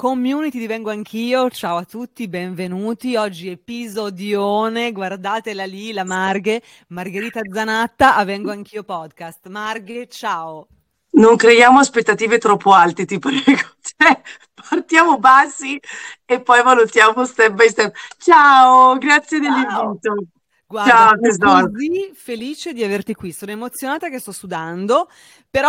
Community di Vengo Anch'io, ciao a tutti, benvenuti. Oggi episodione, guardatela lì, la Margherita Zanatta a Vengo Anch'io Podcast. Marghe, ciao. Non creiamo aspettative troppo alte, ti prego. Cioè, partiamo bassi e poi valutiamo step by step. Ciao, grazie dell'invito. Guarda, sono così felice di averti qui, sono emozionata che sto sudando, però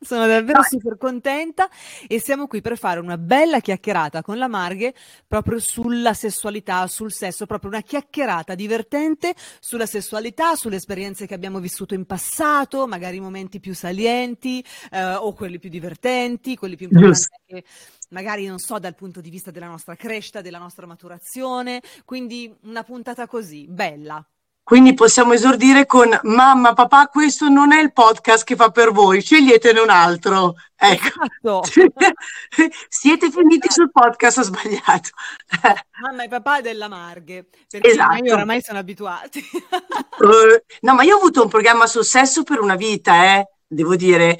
sono davvero super contenta e siamo qui per fare una bella chiacchierata con la Marghe proprio sulla sessualità, sul sesso, proprio una chiacchierata divertente sulla sessualità, sulle esperienze che abbiamo vissuto in passato, magari i momenti più salienti o quelli più divertenti, quelli più importanti che magari, non so, dal punto di vista della nostra crescita, della nostra maturazione, quindi una puntata così, bella. Quindi possiamo esordire con mamma, papà, questo non è il podcast che fa per voi, sceglietene un altro. Ecco, siete finiti sul podcast sbagliato. Mamma e papà della Marghe, perché esatto. Io oramai sono abituati. No, ma io ho avuto un programma sul sesso per una vita, devo dire.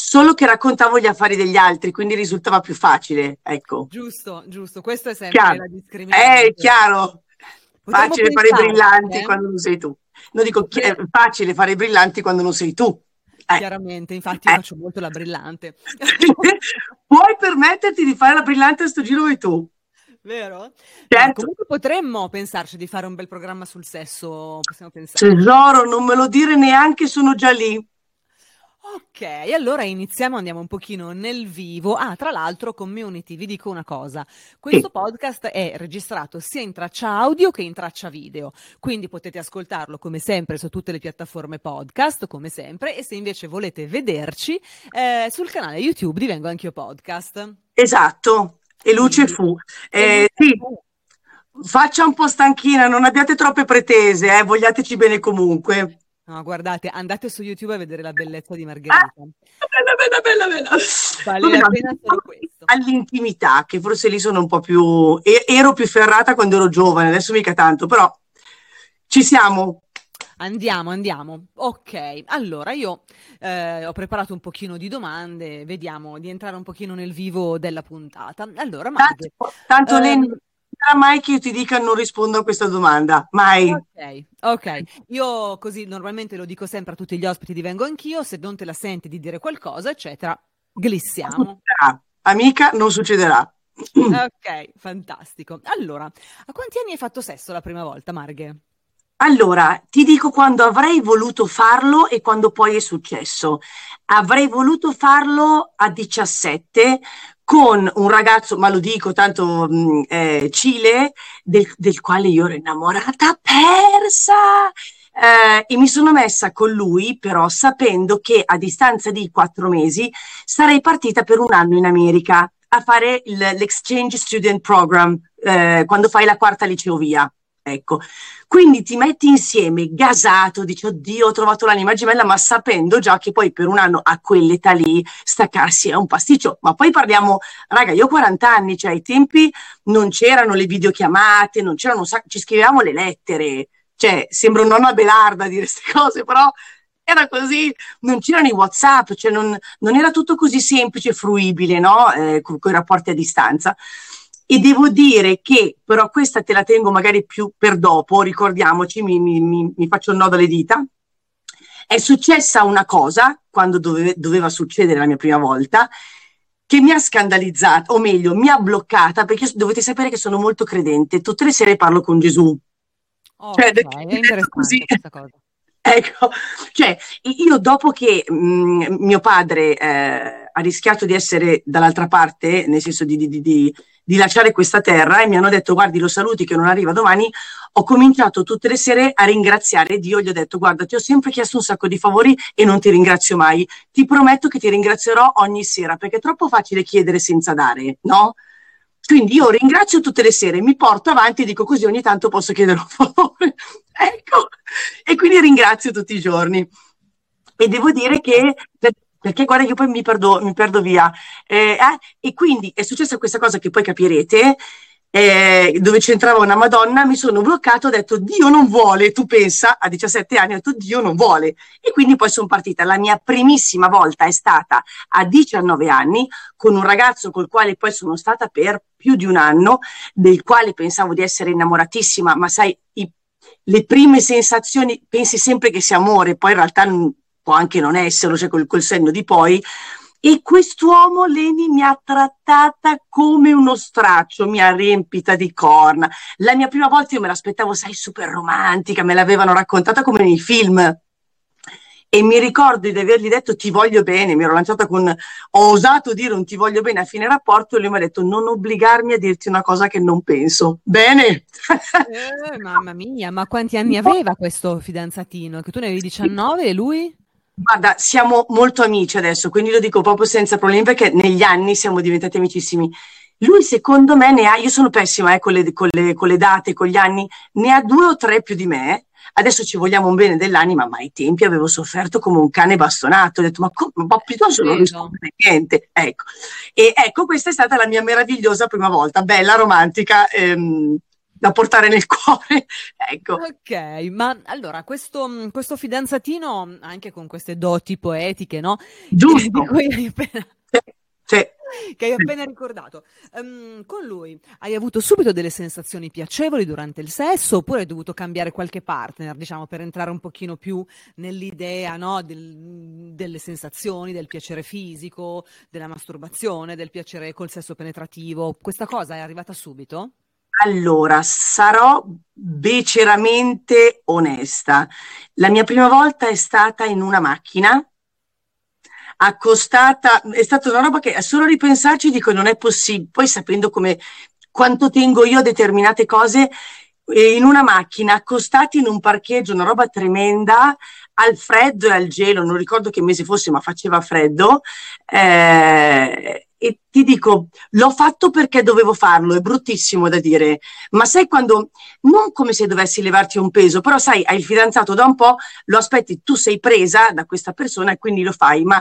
Solo che raccontavo gli affari degli altri, quindi risultava più facile, ecco. Giusto, questo è sempre chiaro. La discriminazione. Chiaro. Potremmo facile pensare, fare i brillanti quando non sei tu. Non dico è facile fare i brillanti quando non sei tu. Chiaramente, infatti io faccio molto la brillante. Puoi permetterti di fare la brillante a sto giro e tu. Vero? Certo. Comunque potremmo pensarci di fare un bel programma sul sesso, possiamo pensare. Tesoro, non me lo dire neanche, sono già lì. Ok, allora iniziamo, andiamo un pochino nel vivo. Tra l'altro, community, vi dico una cosa. Questo podcast è registrato sia in traccia audio che in traccia video, quindi potete ascoltarlo come sempre su tutte le piattaforme podcast, come sempre, e se invece volete vederci sul canale YouTube di Vengo Anch'io Podcast. Esatto, e luce fu. Faccia un po' stanchina, non abbiate troppe pretese, vogliateci bene comunque. No, guardate, andate su YouTube a vedere la bellezza di Margherita. Bella. Vale la pena solo questo. All'intimità, che forse lì sono un po' più... Ero più ferrata quando ero giovane, adesso mica tanto, però ci siamo. Andiamo. Ok, allora io ho preparato un pochino di domande, vediamo di entrare un pochino nel vivo della puntata. Allora, Margherita... Tanto lei... mai che io ti dica non rispondo a questa domanda, mai. Ok, io così normalmente lo dico sempre a tutti gli ospiti di Vengo Anch'io, se non te la senti di dire qualcosa eccetera, glissiamo. Amica, non succederà. Ok, fantastico. Allora, a quanti anni hai fatto sesso la prima volta, Marghe? Allora, ti dico quando avrei voluto farlo e quando poi è successo. Avrei voluto farlo a 17 con un ragazzo, ma lo dico tanto, Cile, del quale io ero innamorata persa. E mi sono messa con lui, però sapendo che a distanza di 4 mesi sarei partita per un anno in America a fare l'Exchange Student Program, quando fai la quarta liceo via. Ecco, quindi ti metti insieme gasato, dici oddio ho trovato l'anima gemella, ma sapendo già che poi per un anno a quell'età lì staccarsi è un pasticcio, ma poi parliamo, raga, io ho 40 anni, cioè ai tempi non c'erano le videochiamate, non c'erano un sacco, ci scrivevamo le lettere, cioè sembra un nonno Abelarda a dire queste cose, però era così, non c'erano i WhatsApp, cioè non era tutto così semplice e fruibile, no? Con i rapporti a distanza. E devo dire che, però questa te la tengo magari più per dopo, ricordiamoci, mi faccio il nodo alle dita, è successa una cosa, quando doveva succedere la mia prima volta, che mi ha scandalizzata, o meglio, mi ha bloccata, perché dovete sapere che sono molto credente, tutte le sere parlo con Gesù. Oh, cioè, okay, è interessante così. Questa cosa. Ecco, cioè io dopo che mio padre ha rischiato di essere dall'altra parte, nel senso di lasciare questa terra, e mi hanno detto guardi lo saluti che non arriva domani, ho cominciato tutte le sere a ringraziare Dio, gli ho detto guarda ti ho sempre chiesto un sacco di favori e non ti ringrazio mai, ti prometto che ti ringrazierò ogni sera perché è troppo facile chiedere senza dare, no? Quindi io ringrazio tutte le sere, mi porto avanti e dico così ogni tanto posso chiedere un favore, ecco, e quindi ringrazio tutti i giorni. E devo dire che, perché guarda io poi mi perdo via, e quindi è successa questa cosa che poi capirete, dove c'entrava una Madonna, mi sono bloccato, ho detto Dio non vuole, tu pensa, a 17 anni ho detto Dio non vuole, e quindi poi sono partita. La mia primissima volta è stata a 19 anni con un ragazzo col quale poi sono stata per più di un anno, del quale pensavo di essere innamoratissima, ma sai, le prime sensazioni, pensi sempre che sia amore, poi in realtà può anche non esserlo, cioè col senno di poi. E quest'uomo, Leni, mi ha trattata come uno straccio, mi ha riempita di corna. La mia prima volta io me l'aspettavo, sai, super romantica, me l'avevano raccontata come nei film. E mi ricordo di avergli detto ti voglio bene, mi ero lanciata ho osato dire un ti voglio bene a fine rapporto, e lui mi ha detto non obbligarmi a dirti una cosa che non penso. Bene! Mamma mia, ma quanti anni aveva questo fidanzatino? Che tu ne avevi 19 e lui? Guarda, siamo molto amici adesso, quindi lo dico proprio senza problemi, perché negli anni siamo diventati amicissimi. Lui secondo me ne ha, io sono pessima con le date, con gli anni, ne ha 2 o 3 più di me. Adesso ci vogliamo un bene dell'anima, ma ai tempi avevo sofferto come un cane bastonato, ho detto ma piuttosto non rispondo niente, ecco. E ecco, questa è stata la mia meravigliosa prima volta, bella, romantica, da portare nel cuore, ecco. Ok, ma allora questo fidanzatino, anche con queste doti poetiche, no? Giusto. Che hai appena ricordato, con lui hai avuto subito delle sensazioni piacevoli durante il sesso, oppure hai dovuto cambiare qualche partner, diciamo, per entrare un pochino più nell'idea, no, delle sensazioni, del piacere fisico, della masturbazione, del piacere col sesso penetrativo? Questa cosa è arrivata subito? Allora, sarò beceramente onesta, la mia prima volta è stata in una macchina accostata, è stata una roba che a solo ripensarci dico non è possibile, poi sapendo quanto tengo io a determinate cose, in una macchina accostati in un parcheggio, una roba tremenda, al freddo e al gelo, non ricordo che mese fosse ma faceva freddo, e ti dico l'ho fatto perché dovevo farlo, è bruttissimo da dire, ma sai quando, non come se dovessi levarti un peso, però sai, hai il fidanzato da un po', lo aspetti, tu sei presa da questa persona e quindi lo fai, ma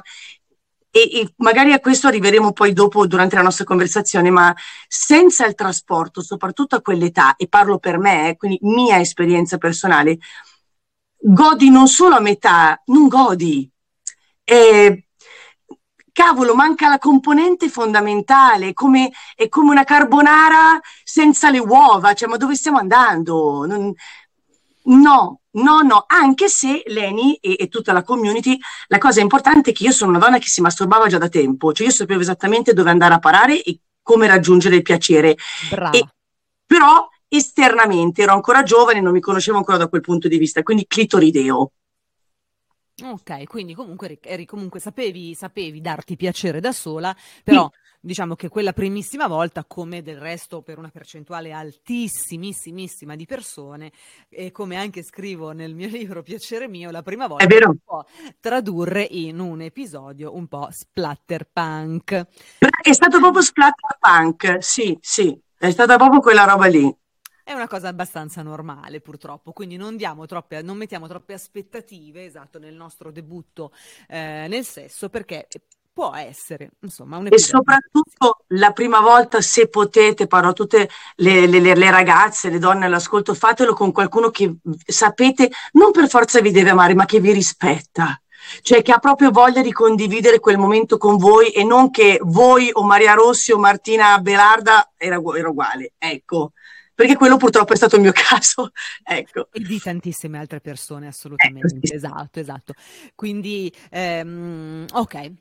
e magari a questo arriveremo poi dopo durante la nostra conversazione, ma senza il trasporto, soprattutto a quell'età, e parlo per me, quindi mia esperienza personale, godi non solo a metà, non godi, cavolo, manca la componente fondamentale, è come una carbonara senza le uova, cioè ma dove stiamo andando? No, anche se Leni e tutta la community, la cosa importante è che io sono una donna che si masturbava già da tempo, cioè io sapevo esattamente dove andare a parare e come raggiungere il piacere. Brava. Però esternamente ero ancora giovane, non mi conoscevo ancora da quel punto di vista, quindi clitorideo. Ok, quindi comunque sapevi darti piacere da sola, però sì. Diciamo che quella primissima volta, come del resto per una percentuale altissimissimissima di persone, e come anche scrivo nel mio libro Piacere Mio, la prima volta si può tradurre in un episodio un po' splatterpunk. È stato proprio splatterpunk, sì, è stata proprio quella roba lì. È una cosa abbastanza normale, purtroppo, quindi non mettiamo troppe aspettative, esatto, nel nostro debutto nel sesso, perché può essere, insomma, un episodio. E soprattutto la prima volta, se potete, parlo a tutte le ragazze, le donne all'ascolto, fatelo con qualcuno che sapete, non per forza vi deve amare, ma che vi rispetta. Cioè che ha proprio voglia di condividere quel momento con voi, e non che voi o Maria Rossi o Martina Belarda era uguale, ecco. Perché quello purtroppo è stato il mio caso, ecco. E di tantissime altre persone, assolutamente, sì. Esatto. Quindi, ok,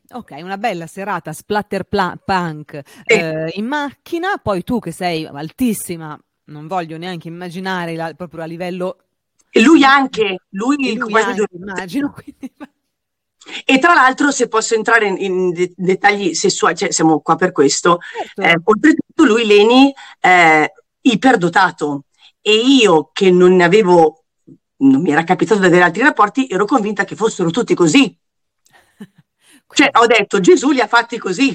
una bella serata splatterpunk in macchina, poi tu che sei altissima, non voglio neanche immaginare proprio a livello... E lui anche, lui anche, immagino, quindi... E tra l'altro, se posso entrare in dettagli sessuali, cioè siamo qua per questo, certo. Oltretutto lui, Leni... iperdotato, e io che non mi era capitato di avere altri rapporti, ero convinta che fossero tutti così, cioè ho detto Gesù li ha fatti così,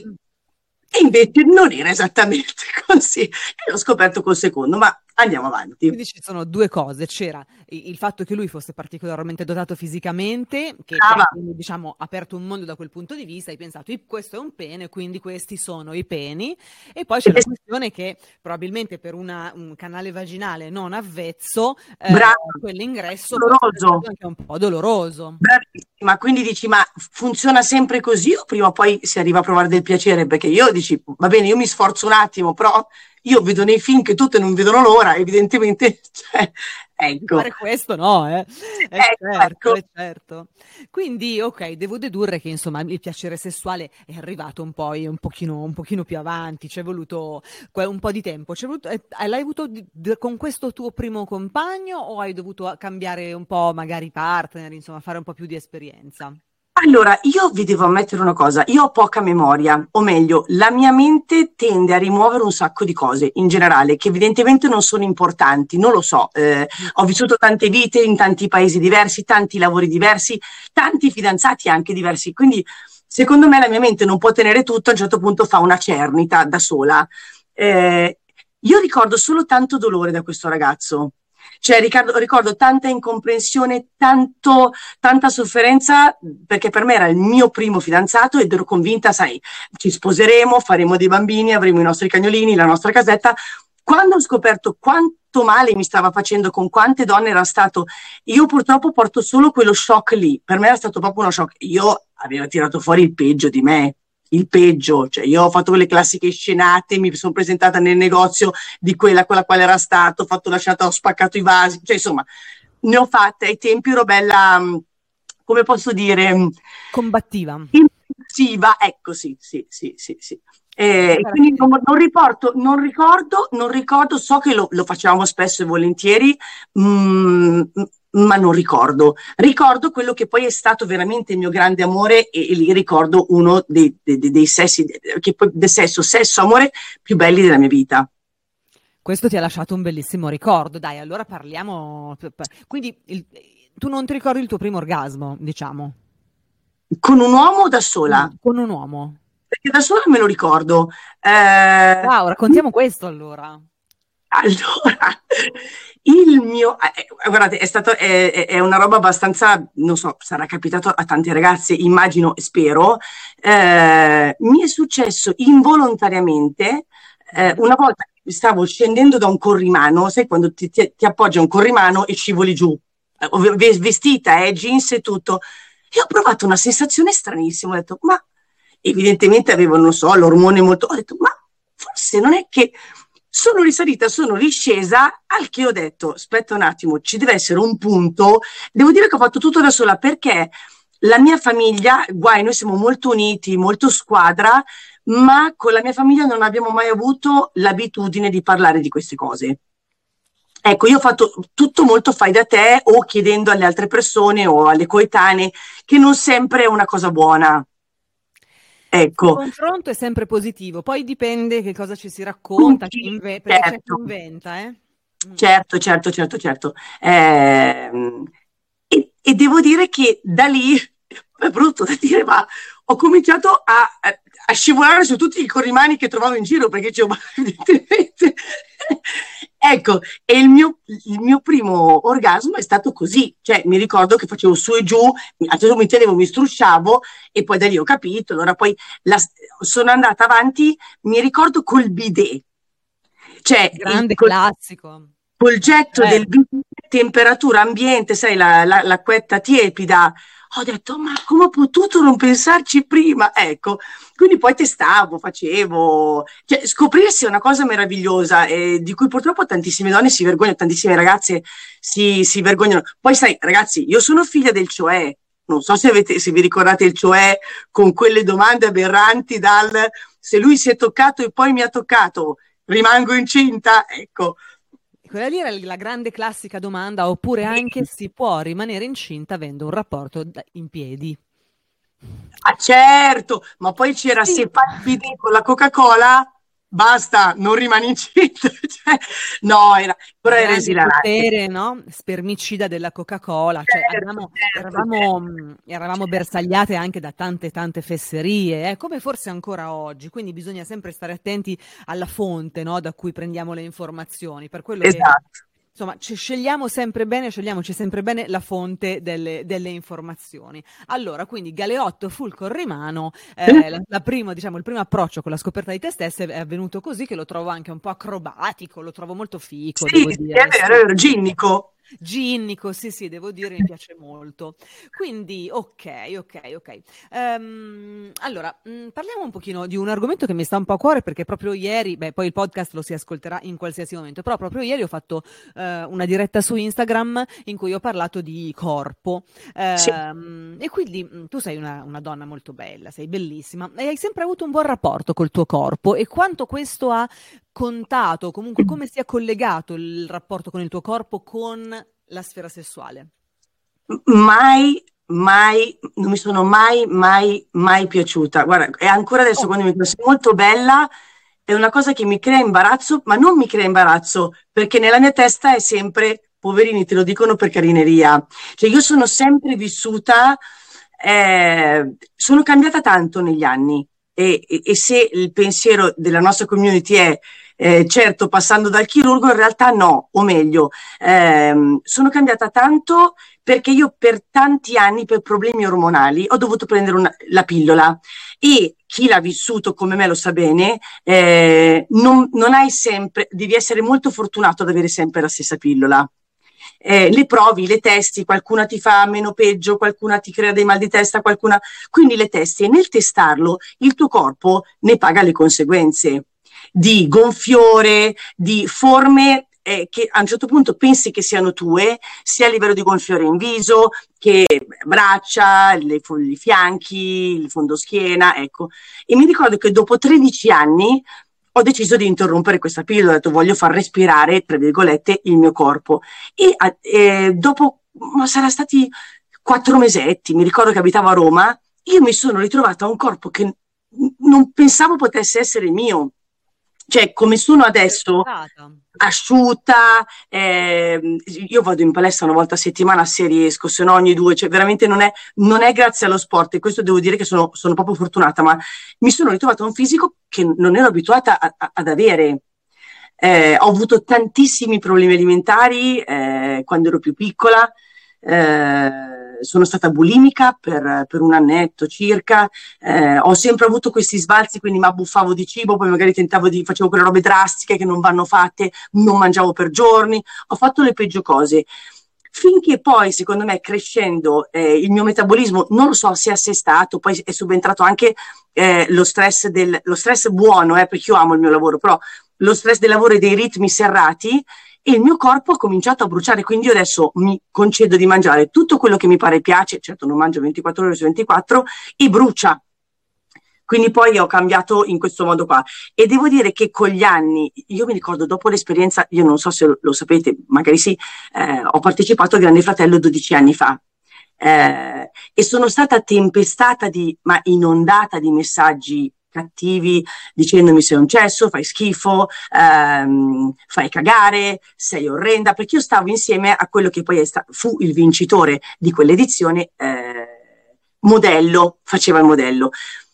e invece non era esattamente così, e l'ho scoperto col secondo, ma Andiamo avanti. Quindi ci sono due cose, c'era il fatto che lui fosse particolarmente dotato fisicamente, che quindi, diciamo, ha aperto un mondo da quel punto di vista, hai pensato questo è un pene, quindi questi sono i peni, e poi c'è la questione che probabilmente per un canale vaginale non avvezzo quell'ingresso è un po' doloroso. Bravissima, quindi dici ma funziona sempre così o prima o poi si arriva a provare del piacere? Perché io dici va bene, io mi sforzo un attimo, però io vedo nei film che tutte non vedono l'ora, evidentemente, cioè, ecco. Fare questo no, certo, ecco. Certo. Quindi, ok, devo dedurre che, insomma, il piacere sessuale è arrivato un pochino più avanti, ci è voluto un po' di tempo. L'hai avuto con questo tuo primo compagno o hai dovuto cambiare un po' magari partner, insomma, fare un po' più di esperienza? Allora, io vi devo ammettere una cosa, io ho poca memoria, o meglio, la mia mente tende a rimuovere un sacco di cose in generale, che evidentemente non sono importanti, non lo so, ho vissuto tante vite in tanti paesi diversi, tanti lavori diversi, tanti fidanzati anche diversi, quindi secondo me la mia mente non può tenere tutto, a un certo punto fa una cernita da sola. Io ricordo solo tanto dolore da questo ragazzo. Cioè, ricordo tanta incomprensione, tanta sofferenza, perché per me era il mio primo fidanzato ed ero convinta, sai, ci sposeremo, faremo dei bambini, avremo i nostri cagnolini, la nostra casetta. Quando ho scoperto quanto male mi stava facendo, con quante donne era stato, io purtroppo porto solo quello shock lì. Per me era stato proprio uno shock. Io avevo tirato fuori il peggio di me. Il peggio, cioè io ho fatto quelle classiche scenate, mi sono presentata nel negozio di quella con la quale era stato, ho fatto la scenata, ho spaccato i vasi, cioè insomma, ne ho fatte, ai tempi ero bella, come posso dire? Combattiva. Impulsiva, ecco sì. Quindi non ricordo, so che lo facevamo spesso e volentieri, ma non ricordo. Ricordo quello che poi è stato veramente il mio grande amore e lì ricordo uno dei sessi, che poi del sesso, amore più belli della mia vita. Questo ti ha lasciato un bellissimo ricordo, dai, allora parliamo. Quindi tu non ti ricordi il tuo primo orgasmo, diciamo? Con un uomo o da sola? Con un uomo. Perché da sola me lo ricordo. Wow, raccontiamo questo allora. Allora, il mio, guardate, è una roba abbastanza, non so, sarà capitato a tante ragazze, immagino e spero, mi è successo involontariamente, una volta stavo scendendo da un corrimano, sai quando ti appoggia un corrimano e scivoli giù, vestita, jeans e tutto, e ho provato una sensazione stranissima, ho detto, ma evidentemente avevo, non so, l'ormone molto, ho detto, ma forse non è che... Sono risalita, sono riscesa, al che ho detto, aspetta un attimo, ci deve essere un punto. Devo dire che ho fatto tutto da sola perché la mia famiglia, guai, noi siamo molto uniti, molto squadra, ma con la mia famiglia non abbiamo mai avuto l'abitudine di parlare di queste cose. Ecco, io ho fatto tutto molto fai da te o chiedendo alle altre persone o alle coetanee, che non sempre è una cosa buona. Ecco. Il confronto è sempre positivo, poi dipende che cosa ci si racconta, perché c'è chi inventa. Certo. E devo dire che da lì, è brutto da dire, ma ho cominciato a scivolare su tutti i corrimani che trovavo in giro, perché c'è evidentemente... Ecco, e il mio primo orgasmo è stato così, cioè mi ricordo che facevo su e giù, mi tenevo, mi strusciavo e poi da lì ho capito, allora poi sono andata avanti, mi ricordo col bidet, cioè grande classico, col getto del bidet, temperatura ambiente, sai l'acquetta tiepida, ho detto ma come ho potuto non pensarci prima, ecco, quindi poi testavo, facevo, cioè scoprirsi è una cosa meravigliosa di cui purtroppo tantissime donne si vergognano, tantissime ragazze si vergognano, poi sai ragazzi io sono figlia del cioè, non so se vi ricordate il cioè con quelle domande aberranti dal se lui si è toccato e poi mi ha toccato, rimango incinta, ecco. Quella lì era la grande classica domanda, oppure anche si può rimanere incinta avendo un rapporto in piedi. Ah certo, ma poi c'era se palpiti con la Coca-Cola basta, non rimani incinta. Cioè, no, però era esilarante. Il potere, no? Spermicida della Coca-Cola. Cioè, eravamo bersagliate anche da tante fesserie, come forse ancora oggi. Quindi bisogna sempre stare attenti alla fonte, no? Da cui prendiamo le informazioni. Per quello esatto. Che... Insomma, scegliamoci sempre bene la fonte delle informazioni. Allora, quindi Galeotto Fulcorrimano, il primo approccio con la scoperta di te stessa è avvenuto così, che lo trovo anche un po' acrobatico, lo trovo molto fico. Sì, devo dire. È vero, è ginnico. Ginnico, sì, devo dire, mi piace molto. Quindi, ok. Allora, parliamo un pochino di un argomento che mi sta un po' a cuore, perché proprio ieri, poi il podcast lo si ascolterà in qualsiasi momento, però proprio ieri ho fatto una diretta su Instagram in cui ho parlato di corpo. Sì. E quindi tu sei una donna molto bella, sei bellissima, e hai sempre avuto un buon rapporto col tuo corpo, e quanto questo ha contato, comunque come sia collegato il rapporto con il tuo corpo con la sfera sessuale? Mai, non mi sono mai piaciuta. Guarda, e ancora adesso quando mi penso molto bella, è una cosa che mi crea imbarazzo, ma non mi crea imbarazzo, perché nella mia testa è sempre, poverini, te lo dicono per carineria. Cioè, io sono sempre vissuta, sono cambiata tanto negli anni. E se il pensiero della nostra community è certo passando dal chirurgo, in realtà no, o meglio, sono cambiata tanto perché io per tanti anni, per problemi ormonali, ho dovuto prendere la pillola, e chi l'ha vissuto come me lo sa bene, non hai sempre, devi essere molto fortunato ad avere sempre la stessa pillola. Le provi, le testi, qualcuna ti fa meno peggio, qualcuna ti crea dei mal di testa, quindi le testi, e nel testarlo il tuo corpo ne paga le conseguenze di gonfiore, di forme che a un certo punto pensi che siano tue, sia a livello di gonfiore in viso, che braccia, i fianchi, il fondoschiena, ecco. E mi ricordo che dopo 13 anni ho deciso di interrompere questa pillola, ho detto voglio far respirare, tra virgolette, il mio corpo. E dopo, ma sarà stati 4 mesetti, mi ricordo che abitavo a Roma, io mi sono ritrovata a un corpo che non pensavo potesse essere mio. Cioè, come sono adesso, asciutta, io vado in palestra 1 volta a settimana, se riesco, se no ogni 2, cioè veramente non è grazie allo sport, e questo devo dire che sono proprio fortunata, ma mi sono ritrovata un fisico che non ero abituata ad avere. Ho avuto tantissimi problemi alimentari quando ero più piccola, sono stata bulimica per 1 annetto circa, ho sempre avuto questi sbalzi, quindi mi abbuffavo di cibo, poi magari facevo quelle robe drastiche che non vanno fatte, non mangiavo per giorni, ho fatto le peggio cose, finché poi secondo me crescendo il mio metabolismo, non lo so, si è assestato, poi è subentrato anche lo stress buono, perché io amo il mio lavoro, però lo stress del lavoro e dei ritmi serrati, e il mio corpo ha cominciato a bruciare, quindi io adesso mi concedo di mangiare tutto quello che mi pare e piace, certo non mangio 24 ore su 24, e brucia. Quindi poi ho cambiato in questo modo qua, e devo dire che con gli anni, io mi ricordo dopo l'esperienza, io non so se lo sapete, magari sì, ho partecipato al Grande Fratello 12 anni fa, e sono stata tempestata inondata di messaggi cattivi, dicendomi sei un cesso, fai schifo, fai cagare, sei orrenda, perché io stavo insieme a quello che poi fu il vincitore di quell'edizione, modello, faceva il modello,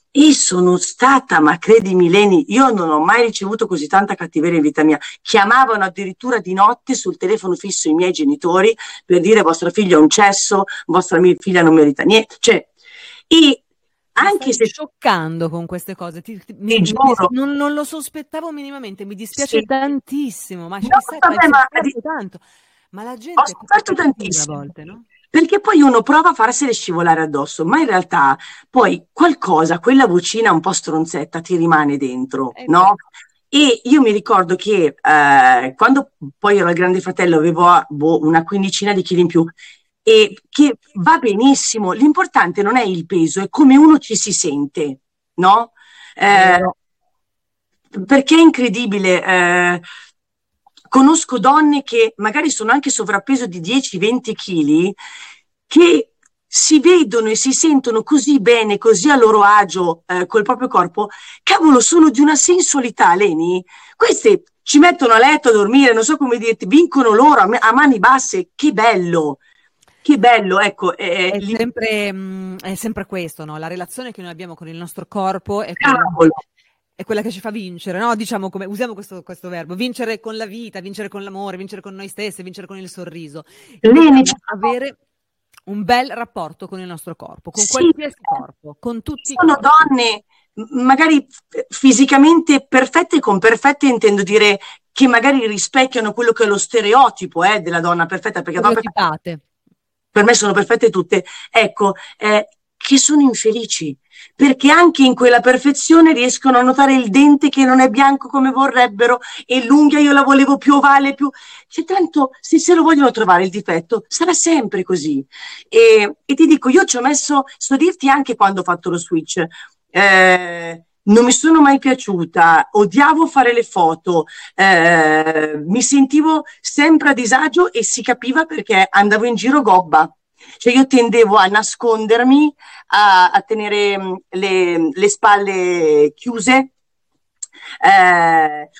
e sono stata, ma credimi Leni, io non ho mai ricevuto così tanta cattiveria in vita mia. Chiamavano addirittura di notte sul telefono fisso i miei genitori per dire vostra figlia è un cesso, vostra figlia non merita niente, cioè, e anche se scioccando con queste cose, non lo sospettavo minimamente, mi dispiace tantissimo, ma la gente ho sofferto tantissimo a volte, no? Perché poi uno prova a farsele scivolare addosso, ma in realtà poi qualcosa, quella vocina un po' stronzetta ti rimane dentro, no? E io mi ricordo che quando poi ero al Grande Fratello avevo una 15ina di chili in più, e che va benissimo, l'importante non è il peso, è come uno ci si sente, no? Perché è incredibile, conosco donne che magari sono anche sovrappeso di 10-20 kg, che si vedono e si sentono così bene, così a loro agio col proprio corpo, cavolo, sono di una sensualità, Leni. Queste ci mettono a letto a dormire, non so come dirti, vincono loro a mani basse, che bello! Che bello, ecco. È sempre questo, no? La relazione che noi abbiamo con il nostro corpo è quella che ci fa vincere, no? Diciamo, come usiamo questo verbo, vincere con la vita, vincere con l'amore, vincere con noi stesse, vincere con il sorriso. Avere un bel rapporto con il nostro corpo, con qualsiasi corpo, con tutti. Sono donne magari fisicamente perfette, con perfette intendo dire che magari rispecchiano quello che è lo stereotipo della donna perfetta, perché per me sono perfette tutte, ecco, che sono infelici, perché anche in quella perfezione riescono a notare il dente che non è bianco come vorrebbero e l'unghia io la volevo più ovale, più... Cioè, tanto se lo vogliono trovare il difetto, sarà sempre così. E ti dico, io ci ho messo, sto a dirti anche quando ho fatto lo switch, non mi sono mai piaciuta, odiavo fare le foto, mi sentivo sempre a disagio e si capiva perché andavo in giro gobba. Cioè io tendevo a nascondermi, a tenere le spalle chiuse.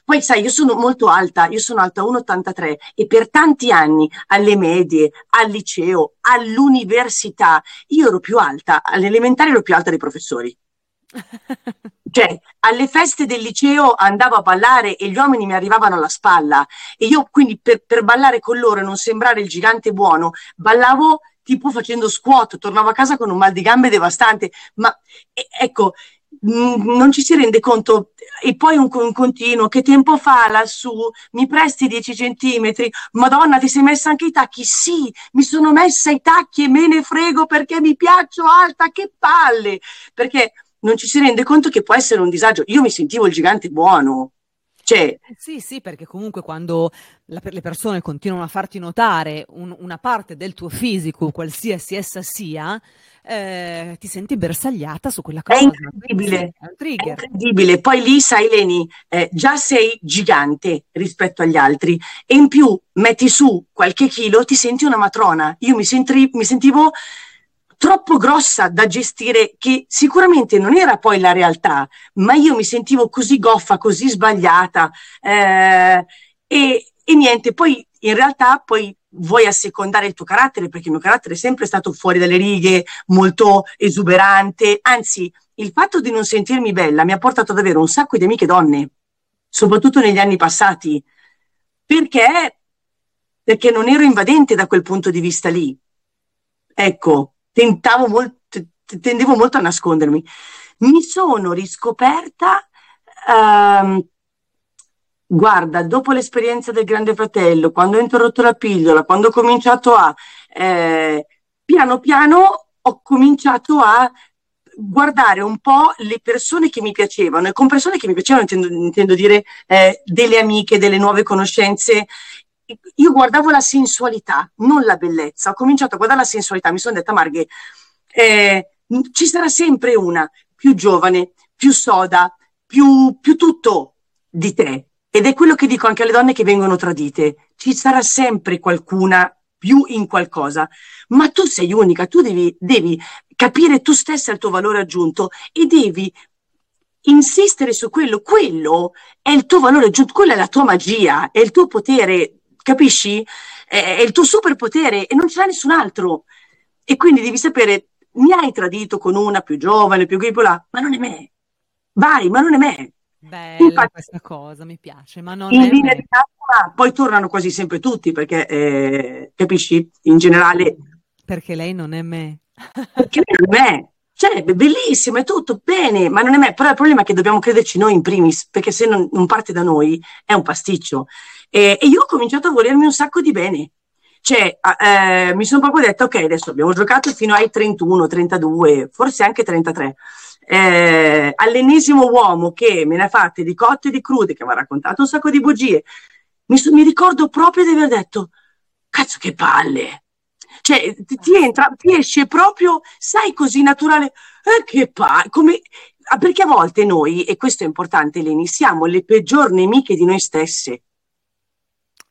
Poi sai, io sono molto alta, io sono alta 1,83 e per tanti anni alle medie, al liceo, all'università, io ero più alta, all'elementare ero più alta dei professori. Cioè, alle feste del liceo andavo a ballare e gli uomini mi arrivavano alla spalla e io quindi per ballare con loro e non sembrare il gigante buono ballavo tipo facendo squat, tornavo a casa con un mal di gambe devastante, ma ecco, non ci si rende conto. E poi un continuo, che tempo fa lassù, mi presti 10 centimetri, madonna ti sei messa anche i tacchi? Sì, mi sono messa i tacchi e me ne frego perché mi piaccio alta, che palle, perché non ci si rende conto che può essere un disagio. Io mi sentivo il gigante buono. Cioè... Sì, perché comunque quando le persone continuano a farti notare una parte del tuo fisico, qualsiasi essa sia, ti senti bersagliata su quella cosa. È incredibile. È un trigger. È incredibile. Poi lì, sai Leni, già sei gigante rispetto agli altri e in più metti su qualche chilo, ti senti una matrona. Io mi sentivo... troppo grossa da gestire, che sicuramente non era poi la realtà, ma io mi sentivo così goffa, così sbagliata, e niente, poi in realtà poi vuoi assecondare il tuo carattere, perché il mio carattere è sempre stato fuori dalle righe, molto esuberante, anzi il fatto di non sentirmi bella mi ha portato ad avere un sacco di amiche donne, soprattutto negli anni passati, perché non ero invadente da quel punto di vista lì, ecco. Tendevo molto a nascondermi. Mi sono riscoperta, guarda, dopo l'esperienza del Grande Fratello, quando ho interrotto la pillola, quando ho cominciato a, piano piano ho cominciato a guardare un po' le persone che mi piacevano, e con persone che mi piacevano intendo dire delle amiche, delle nuove conoscenze. Io guardavo la sensualità, non la bellezza. Ho cominciato a guardare la sensualità, mi sono detta, Marghe, ci sarà sempre una più giovane, più soda, più tutto di te. Ed è quello che dico anche alle donne che vengono tradite. Ci sarà sempre qualcuna più in qualcosa, ma tu sei unica, tu devi capire tu stessa il tuo valore aggiunto e devi insistere su quello è il tuo valore aggiunto, quella è la tua magia, è il tuo potere. Capisci? È il tuo superpotere e non ce l'ha nessun altro. E quindi devi sapere, mi hai tradito con una più giovane, più gripola, ma non è me. Vai, ma non è me. Bella. Infatti, questa cosa, mi piace, ma non è me. Linea di casa, poi tornano quasi sempre tutti, perché, capisci? In generale. Perché lei non è me. Perché lei non è me. Cioè, bellissimo, è tutto bene, ma non è me. Però il problema è che dobbiamo crederci noi in primis, perché se non parte da noi è un pasticcio. E io ho cominciato a volermi un sacco di bene, cioè mi sono proprio detta, ok, adesso abbiamo giocato fino ai 31, 32, forse anche 33, all'ennesimo uomo che me ne ha fatte di cotte e di crude, che mi ha raccontato un sacco di bugie, mi ricordo proprio di aver detto, cazzo che palle, cioè ti entra, ti esce proprio, sai, così naturale, che palle, come... perché a volte noi, e questo è importante Leni, siamo le peggior nemiche di noi stesse.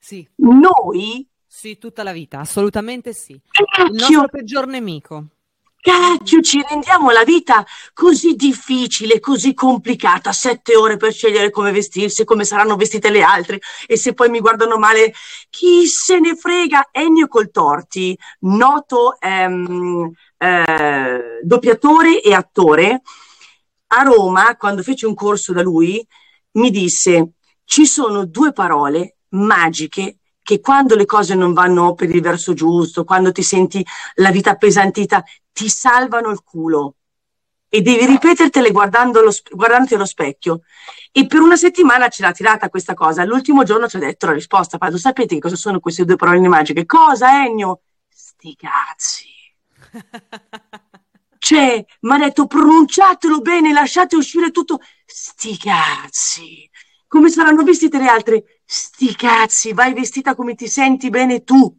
Sì. Noi? Sì, tutta la vita, assolutamente sì. Il nostro peggior nemico. cacchio ci rendiamo la vita così difficile, così complicata, 7 ore per scegliere come vestirsi, come saranno vestite le altre e se poi mi guardano male, chi se ne frega. Ennio Coltorti, noto doppiatore e attore, a Roma, quando feci un corso da lui, mi disse: ci sono 2 parole magiche che quando le cose non vanno per il verso giusto, quando ti senti la vita appesantita, ti salvano il culo e devi ripetertele guardandoti allo specchio. E per una settimana ce l'ha tirata questa cosa. L'ultimo giorno ci ha detto la risposta. Lo sapete che cosa sono queste 2 parole magiche? Cosa, Ennio? Sti cazzi. Cioè, mi ha detto, pronunciatelo bene, lasciate uscire tutto. Sti cazzi. Come saranno vestite le altre? Sti cazzi, vai vestita come ti senti bene tu,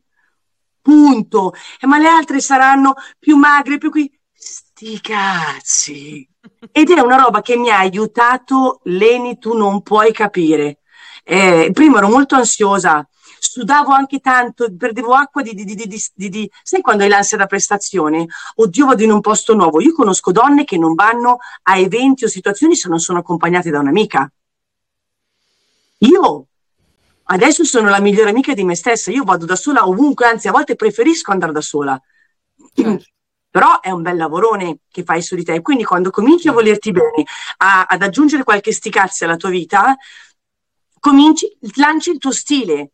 punto. Ma le altre saranno più magre, più qui, sti cazzi. Ed è una roba che mi ha aiutato, Leni, tu non puoi capire. Prima ero molto ansiosa, sudavo anche tanto, perdevo acqua di... Sai quando hai l'ansia da prestazione? Oddio, vado in un posto nuovo. Io conosco donne che non vanno a eventi o situazioni se non sono accompagnate da un'amica. Io adesso sono la migliore amica di me stessa, io vado da sola ovunque, anzi a volte preferisco andare da sola, certo. Però è un bel lavorone che fai su di te, quindi quando cominci a volerti bene, ad aggiungere qualche sticazzi alla tua vita, lanci il tuo stile,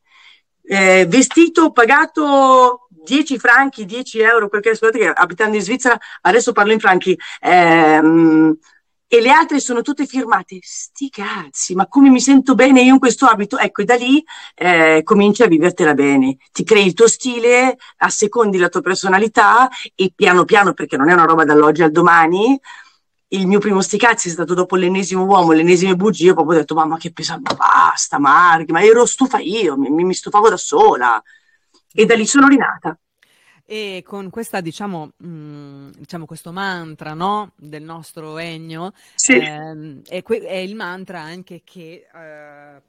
vestito pagato 10 franchi, 10 euro, perché scusate che abitando in Svizzera, adesso parlo in franchi, e le altre sono tutte firmate, sti cazzi, ma come mi sento bene io in questo abito? Ecco, e da lì cominci a vivertela bene, ti crei il tuo stile, assecondi la tua personalità e piano piano, perché non è una roba dall'oggi al domani. Il mio primo sti cazzi è stato dopo l'ennesimo uomo, l'ennesima bugia, ho proprio detto, mamma che pesante, basta Marghi, ma ero stufa io, mi stufavo da sola, e da lì sono rinata. E con questa, diciamo questo mantra, no? Del nostro Ennio, sì. È il mantra anche che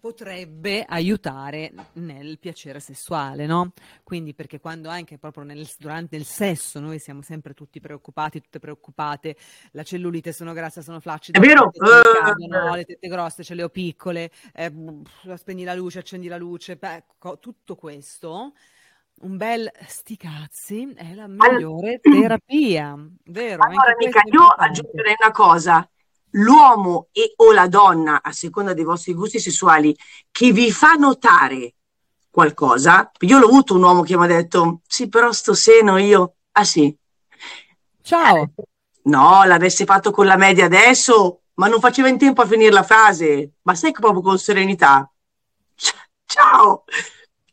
potrebbe aiutare nel piacere sessuale, no? Quindi perché quando anche proprio durante il sesso noi siamo sempre tutti preoccupati, tutte preoccupate, la cellulite, sono grassa, sono flaccida, è vero? Cadono, le tette grosse, ce le ho piccole, spegni la luce, accendi la luce, tutto questo. Un bel sticazzi è la migliore terapia, vero? Allora, amica, io aggiungerei una cosa. L'uomo e o la donna, a seconda dei vostri gusti sessuali, che vi fa notare qualcosa. Io l'ho avuto un uomo che mi ha detto, sì, però sto seno io, ah sì. Ciao. No, l'avesse fatto con la media adesso, ma non faceva in tempo a finire la frase. Ma sai che proprio con serenità. Ciao.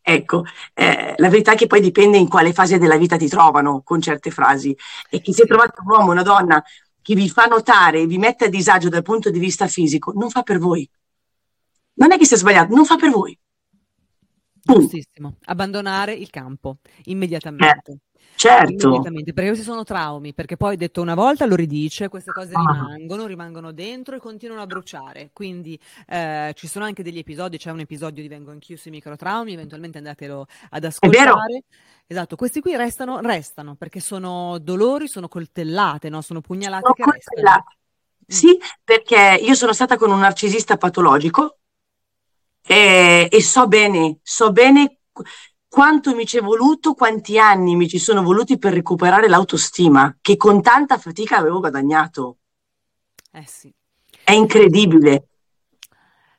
Ecco, la verità è che poi dipende in quale fase della vita ti trovano con certe frasi, e chi si è trovato un uomo o una donna che vi fa notare e vi mette a disagio dal punto di vista fisico, non fa per voi. Non è che sia sbagliato, non fa per voi. Giustissimo. Abbandonare il campo immediatamente. Certo. Immediatamente, perché questi sono traumi, perché poi detto una volta lo ridice, queste cose rimangono dentro e continuano a bruciare, quindi ci sono anche degli episodi, c'è un episodio di Vengo Anch'io sui microtraumi, eventualmente andatelo ad ascoltare. Esatto, questi qui restano perché sono dolori, sono coltellate, no? Sono pugnalate, sono che coltellate. Sì, perché io sono stata con un narcisista patologico e so bene quanto mi ci è voluto, quanti anni mi ci sono voluti per recuperare l'autostima che con tanta fatica avevo guadagnato. Eh sì. È incredibile.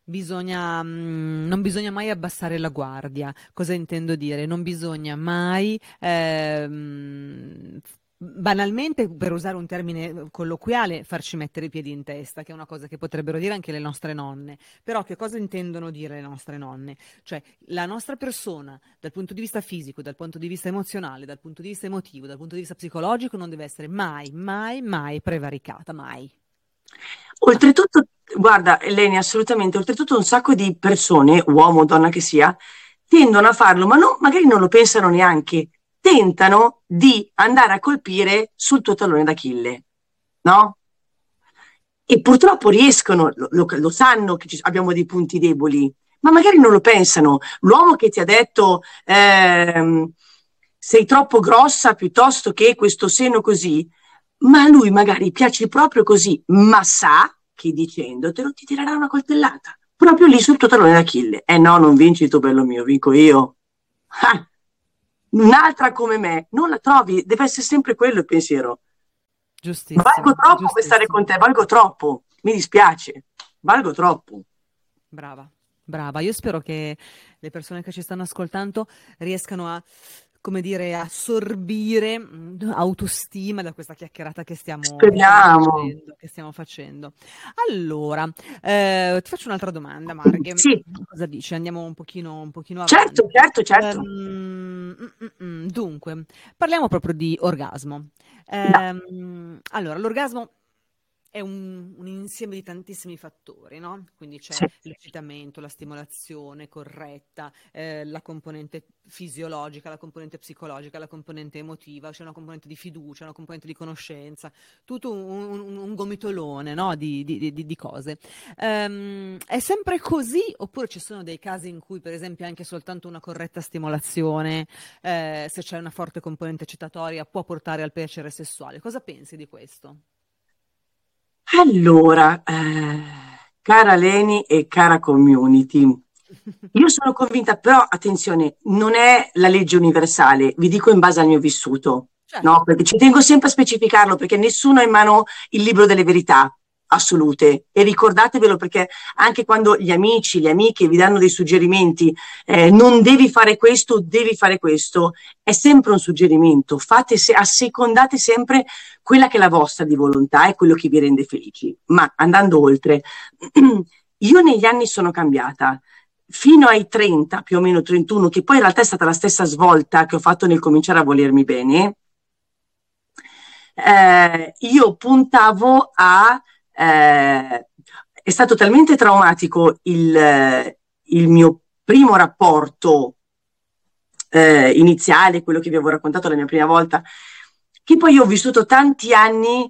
Non bisogna mai abbassare la guardia. Cosa intendo dire? Non bisogna mai... banalmente, per usare un termine colloquiale, farci mettere i piedi in testa, che è una cosa che potrebbero dire anche le nostre nonne. Però che cosa intendono dire le nostre nonne? Cioè, la nostra persona, dal punto di vista fisico, dal punto di vista emozionale, dal punto di vista emotivo, dal punto di vista psicologico, non deve essere mai, mai, mai prevaricata, mai. Oltretutto, guarda Eleni, assolutamente, oltretutto un sacco di persone, uomo o donna che sia, tendono a farlo, ma no, magari non lo pensano neanche. Tentano di andare a colpire sul tuo tallone d'Achille, no? E purtroppo riescono, lo sanno che abbiamo dei punti deboli, ma magari non lo pensano. L'uomo che ti ha detto sei troppo grossa piuttosto che questo seno così, ma a lui magari piace proprio così, ma sa che dicendotelo ti tirerà una coltellata, proprio lì sul tuo tallone d'Achille. No, non vinci tu, bello mio, vinco io. Ah, un'altra come me, non la trovi, deve essere sempre quello il pensiero. Giustissimo. Valgo troppo per stare con te, valgo troppo, mi dispiace, valgo troppo. Brava, brava, io spero che le persone che ci stanno ascoltando riescano a, come dire, assorbire autostima da questa chiacchierata che stiamo facendo. Allora, ti faccio un'altra domanda, Marghe. Sì. Cosa dici? Andiamo un pochino avanti. Certo. Dunque, parliamo proprio di orgasmo. No. Allora, l'orgasmo è un insieme di tantissimi fattori, no? Quindi c'è l'eccitamento, la stimolazione corretta, la componente fisiologica, la componente psicologica, la componente emotiva, c'è una componente di fiducia, una componente di conoscenza, tutto un gomitolone, no? di cose. È sempre così oppure ci sono dei casi in cui, per esempio, anche soltanto una corretta stimolazione, se c'è una forte componente eccitatoria, può portare al piacere sessuale? Cosa pensi di questo? Allora, cara Leni e cara community, io sono convinta, però attenzione, non è la legge universale, vi dico in base al mio vissuto, certo. No? Perché ci tengo sempre a specificarlo, perché nessuno ha in mano il libro delle verità assolute, e ricordatevelo, perché anche quando gli amici, le amiche vi danno dei suggerimenti, non devi fare questo, devi fare questo, è sempre un suggerimento. Assecondate sempre quella che è la vostra di volontà e quello che vi rende felici. Ma andando oltre, io negli anni sono cambiata, fino ai 30, più o meno 31, che poi in realtà è stata la stessa svolta che ho fatto nel cominciare a volermi bene, io puntavo a... è stato talmente traumatico il mio primo rapporto iniziale, quello che vi avevo raccontato la mia prima volta, che poi io ho vissuto tanti anni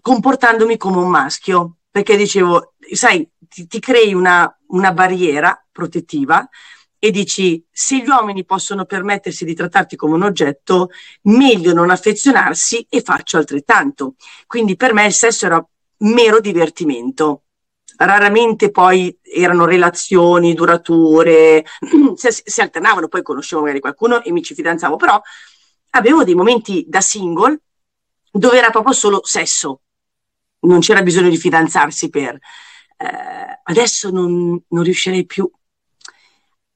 comportandomi come un maschio, perché dicevo, sai, ti crei una barriera protettiva e dici, se gli uomini possono permettersi di trattarti come un oggetto, meglio non affezionarsi, e faccio altrettanto. Quindi per me il sesso era mero divertimento, raramente poi erano relazioni durature, si alternavano, poi conoscevo magari qualcuno e mi ci fidanzavo, però avevo dei momenti da single dove era proprio solo sesso, non c'era bisogno di fidanzarsi per... adesso non riuscirei più.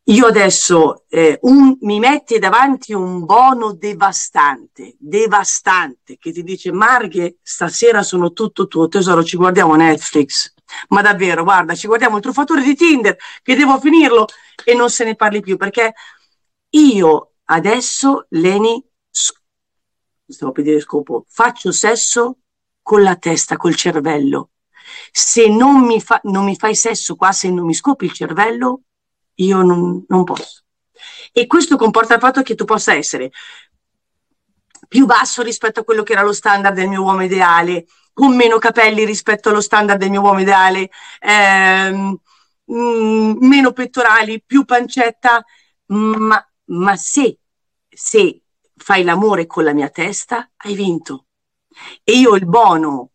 Io adesso mi metti davanti un bono devastante, che ti dice, Marghe, stasera sono tutto tuo tesoro, ci guardiamo Netflix, ma davvero, guarda, ci guardiamo il truffatore di Tinder, che devo finirlo, e non se ne parli più, perché io adesso, Leni, stavo per dire scopo, faccio sesso con la testa, col cervello. Se non mi fai sesso qua, se non mi scopi il cervello, io non posso. E questo comporta il fatto che tu possa essere più basso rispetto a quello che era lo standard del mio uomo ideale, con meno capelli rispetto allo standard del mio uomo ideale, meno pettorali, più pancetta, ma se fai l'amore con la mia testa, hai vinto. E io il bono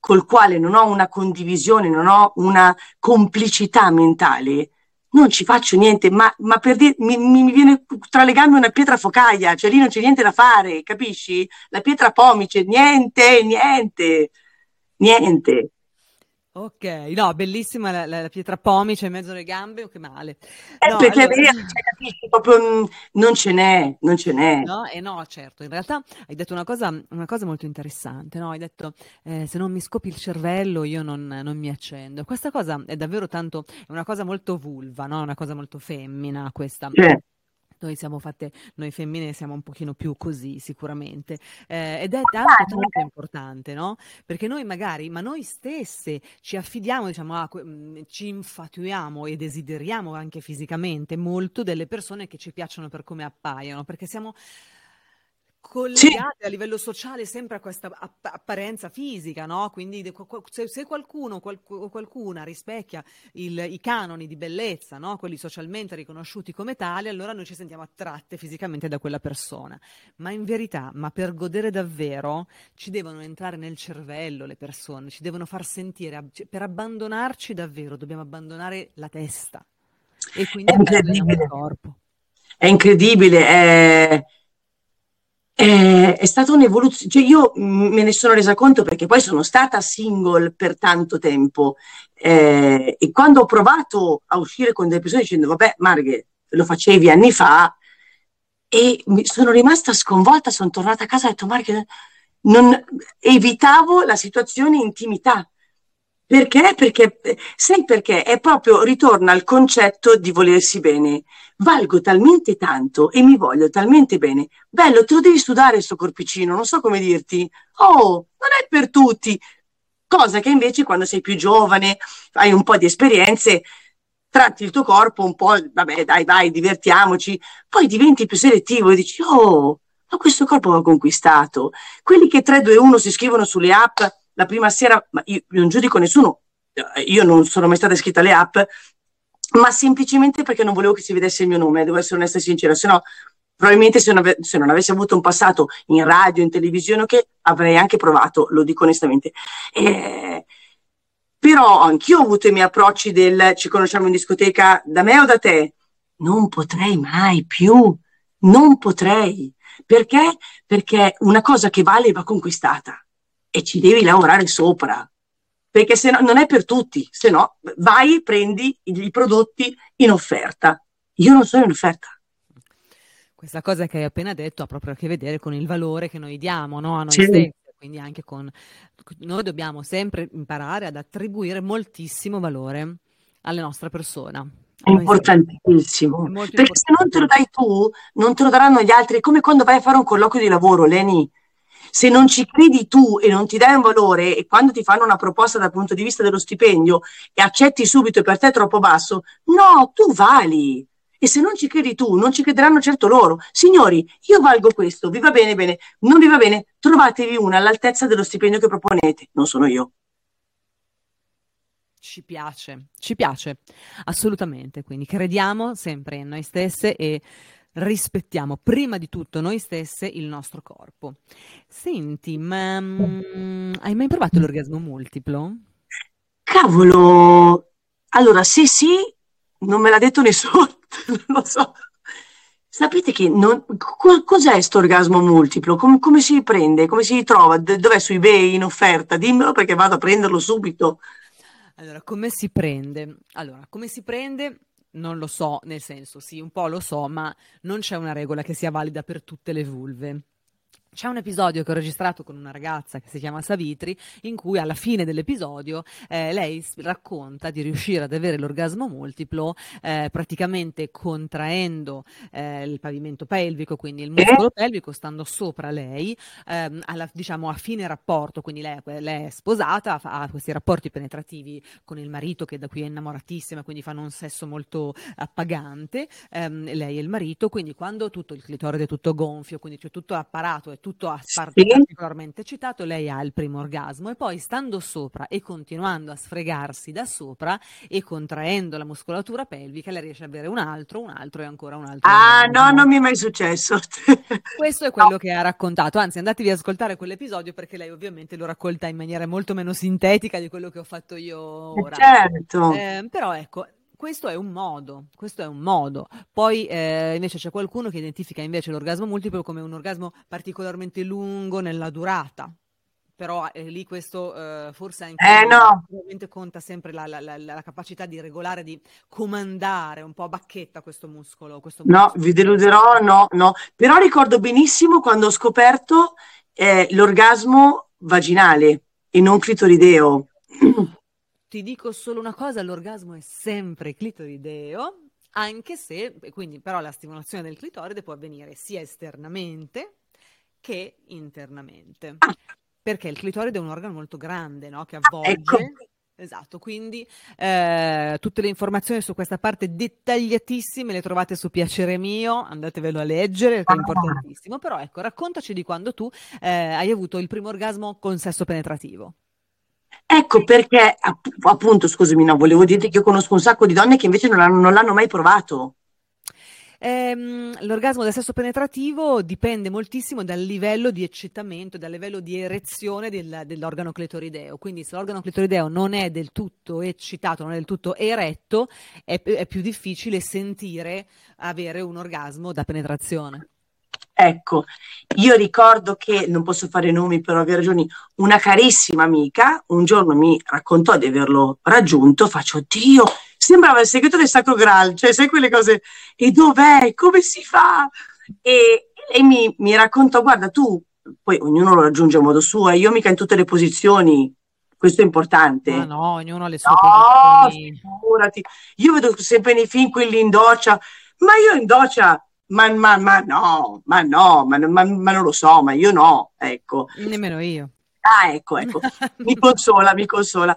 col quale non ho una condivisione, non ho una complicità mentale, non ci faccio niente, ma per dire, mi viene tra le gambe una pietra focaia, cioè lì non c'è niente da fare, capisci? La pietra pomice, niente. Ok, no, bellissima la pietra pomice in mezzo alle gambe, che male. No, perché allora... capisci, proprio non ce n'è. No, certo, in realtà hai detto una cosa molto interessante, no? Hai detto, se non mi scopi il cervello io non mi accendo. Questa cosa è davvero tanto, è una cosa molto vulva, no? Una cosa molto femmina questa. Noi femmine siamo un pochino più così sicuramente, ed è tanto importante, no? Perché noi magari, ma noi stesse ci affidiamo, diciamo, ci infatuiamo e desideriamo anche fisicamente molto delle persone che ci piacciono per come appaiono, perché siamo collegate a livello sociale sempre a questa apparenza fisica, no? Quindi se qualcuno o qualcuna rispecchia i canoni di bellezza, no? Quelli socialmente riconosciuti come tali, allora noi ci sentiamo attratte fisicamente da quella persona. Ma in verità, per godere davvero, ci devono entrare nel cervello le persone, ci devono far sentire, per abbandonarci davvero dobbiamo abbandonare la testa e quindi abbandonare il corpo. È incredibile, è stata un'evoluzione, cioè io me ne sono resa conto perché poi sono stata single per tanto tempo e quando ho provato a uscire con delle persone dicendo vabbè Marghe, lo facevi anni fa, e mi sono rimasta sconvolta, sono tornata a casa e ho detto Marghe, non evitavo la situazione intimità. Perché? Perché, sai perché? È proprio, ritorna al concetto di volersi bene. Valgo talmente tanto e mi voglio talmente bene. Bello, te lo devi sudare sto corpicino, non so come dirti. Oh, non è per tutti. Cosa che invece quando sei più giovane, hai un po' di esperienze, tratti il tuo corpo un po', vabbè dai vai, divertiamoci. Poi diventi più selettivo e dici, oh, ma questo corpo l'ho conquistato. Quelli che 3, 2, 1 si scrivono sulle app, la prima sera, ma io non giudico nessuno, io non sono mai stata iscritta alle app, ma semplicemente perché non volevo che si vedesse il mio nome, devo essere onesta e sincera, se no probabilmente se non avessi avuto un passato in radio, in televisione, che avrei anche provato, lo dico onestamente. Però anch'io ho avuto i miei approcci del ci conosciamo in discoteca, da me o da te? Non potrei mai più, non potrei. Perché? Perché una cosa che vale va conquistata. E ci devi lavorare sopra, perché se no non è per tutti, se no vai, prendi i prodotti in offerta. Io non sono in offerta. Questa cosa che hai appena detto ha proprio a che vedere con il valore che noi diamo, no? A noi stessi, quindi anche con noi dobbiamo sempre imparare ad attribuire moltissimo valore alla nostra persona. È importantissimo, perché se non te lo dai tu, non te lo daranno gli altri. È come quando vai a fare un colloquio di lavoro, Leni. Se non ci credi tu e non ti dai un valore, e quando ti fanno una proposta dal punto di vista dello stipendio e accetti subito e per te è troppo basso, no, tu vali. E se non ci credi tu, non ci crederanno certo loro. Signori, io valgo questo, vi va bene, bene, non vi va bene, trovatevi una all'altezza dello stipendio che proponete, non sono io. Ci piace, assolutamente. Quindi crediamo sempre in noi stesse e rispettiamo prima di tutto noi stesse, il nostro corpo. Senti, ma hai mai provato l'orgasmo multiplo? Cavolo! Allora, sì, non me l'ha detto nessuno, non lo so. Sapete che cos'è sto orgasmo multiplo? Come si prende? Come si trova? Dov'è su eBay in offerta? Dimmelo perché vado a prenderlo subito. Allora, come si prende? Non lo so, nel senso, sì, un po' lo so, ma non c'è una regola che sia valida per tutte le vulve. C'è un episodio che ho registrato con una ragazza che si chiama Savitri, in cui alla fine dell'episodio lei racconta di riuscire ad avere l'orgasmo multiplo praticamente contraendo il pavimento pelvico, quindi il muscolo pelvico, stando sopra lei, diciamo a fine rapporto, quindi lei è sposata, ha questi rapporti penetrativi con il marito che da qui è innamoratissima, quindi fanno un sesso molto appagante, lei e il marito, quindi quando tutto il clitoride è tutto gonfio, quindi c'è tutto l'apparato, è tutto particolarmente eccitato, lei ha il primo orgasmo e poi stando sopra e continuando a sfregarsi da sopra e contraendo la muscolatura pelvica lei riesce ad avere un altro e ancora un altro. No, non mi è mai successo. Questo è quello che ha raccontato, anzi andatevi ad ascoltare quell'episodio perché lei ovviamente lo racconta in maniera molto meno sintetica di quello che ho fatto io ora. Certo. Però ecco, questo è un modo. Poi invece c'è qualcuno che identifica invece l'orgasmo multiplo come un orgasmo particolarmente lungo nella durata. Però lì questo forse anche ovviamente conta sempre la capacità di regolare, di comandare un po' a bacchetta questo muscolo. No, vi deluderò, no. Però ricordo benissimo quando ho scoperto l'orgasmo vaginale e non clitorideo. Ti dico solo una cosa, l'orgasmo è sempre clitorideo, anche se, quindi però la stimolazione del clitoride può avvenire sia esternamente che internamente, perché il clitoride è un organo molto grande, no? Che avvolge, Esatto, quindi tutte le informazioni su questa parte dettagliatissime le trovate su Piacere Mio, andatevelo a leggere, è importantissimo. Però ecco, raccontaci di quando tu hai avuto il primo orgasmo con sesso penetrativo. Ecco perché, appunto, scusami, no, volevo dirti che io conosco un sacco di donne che invece non l'hanno mai provato. L'orgasmo del sesso penetrativo dipende moltissimo dal livello di eccitamento, dal livello di erezione dell'organo clitorideo. Quindi se l'organo clitorideo non è del tutto eccitato, non è del tutto eretto, è più difficile sentire avere un orgasmo da penetrazione. Ecco, io ricordo che, non posso fare nomi per ovvie ragioni, una carissima amica un giorno mi raccontò di averlo raggiunto. Faccio, oddio, sembrava il segreto del Sacro Graal, cioè sai quelle cose, e dov'è, come si fa? E lei mi raccontò, guarda tu, poi ognuno lo raggiunge a modo suo, io mica in tutte le posizioni, questo è importante. Ma no, ognuno ha le sue posizioni. No, figurati, io vedo sempre nei film quelli in doccia, ma io in doccia... Ma non lo so, io no, ecco. Nemmeno io. Ah, ecco, mi consola.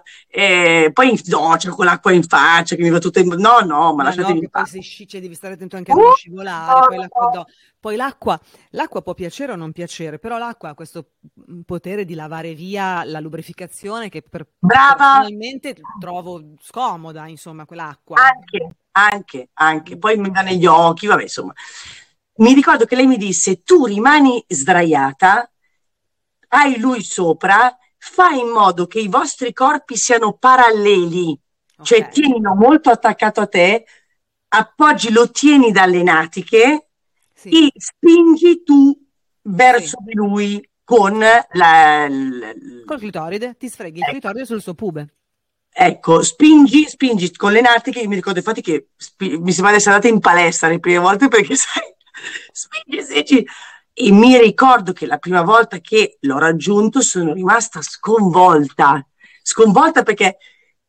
Poi no, c'è con l'acqua in faccia che mi va tutto in... No, ma lasciatemi in pace. Poi cioè, devi stare attento anche a non scivolare, Poi l'acqua può piacere o non piacere, però l'acqua ha questo potere di lavare via la lubrificazione che personalmente trovo scomoda, insomma, quell'acqua. Anche, poi mi dà negli occhi, vabbè, insomma. Mi ricordo che lei mi disse, tu rimani sdraiata, hai lui sopra, fai in modo che i vostri corpi siano paralleli, okay. Cioè tienilo molto attaccato a te, appoggi, lo tieni dalle natiche, sì. E spingi tu verso di lui con col clitoride, ti sfreghi il clitoride sul suo pube. Ecco, spingi con le natiche. Io mi ricordo infatti che mi sembra di essere andata in palestra le prime volte perché sai, spingi. E mi ricordo che la prima volta che l'ho raggiunto sono rimasta sconvolta perché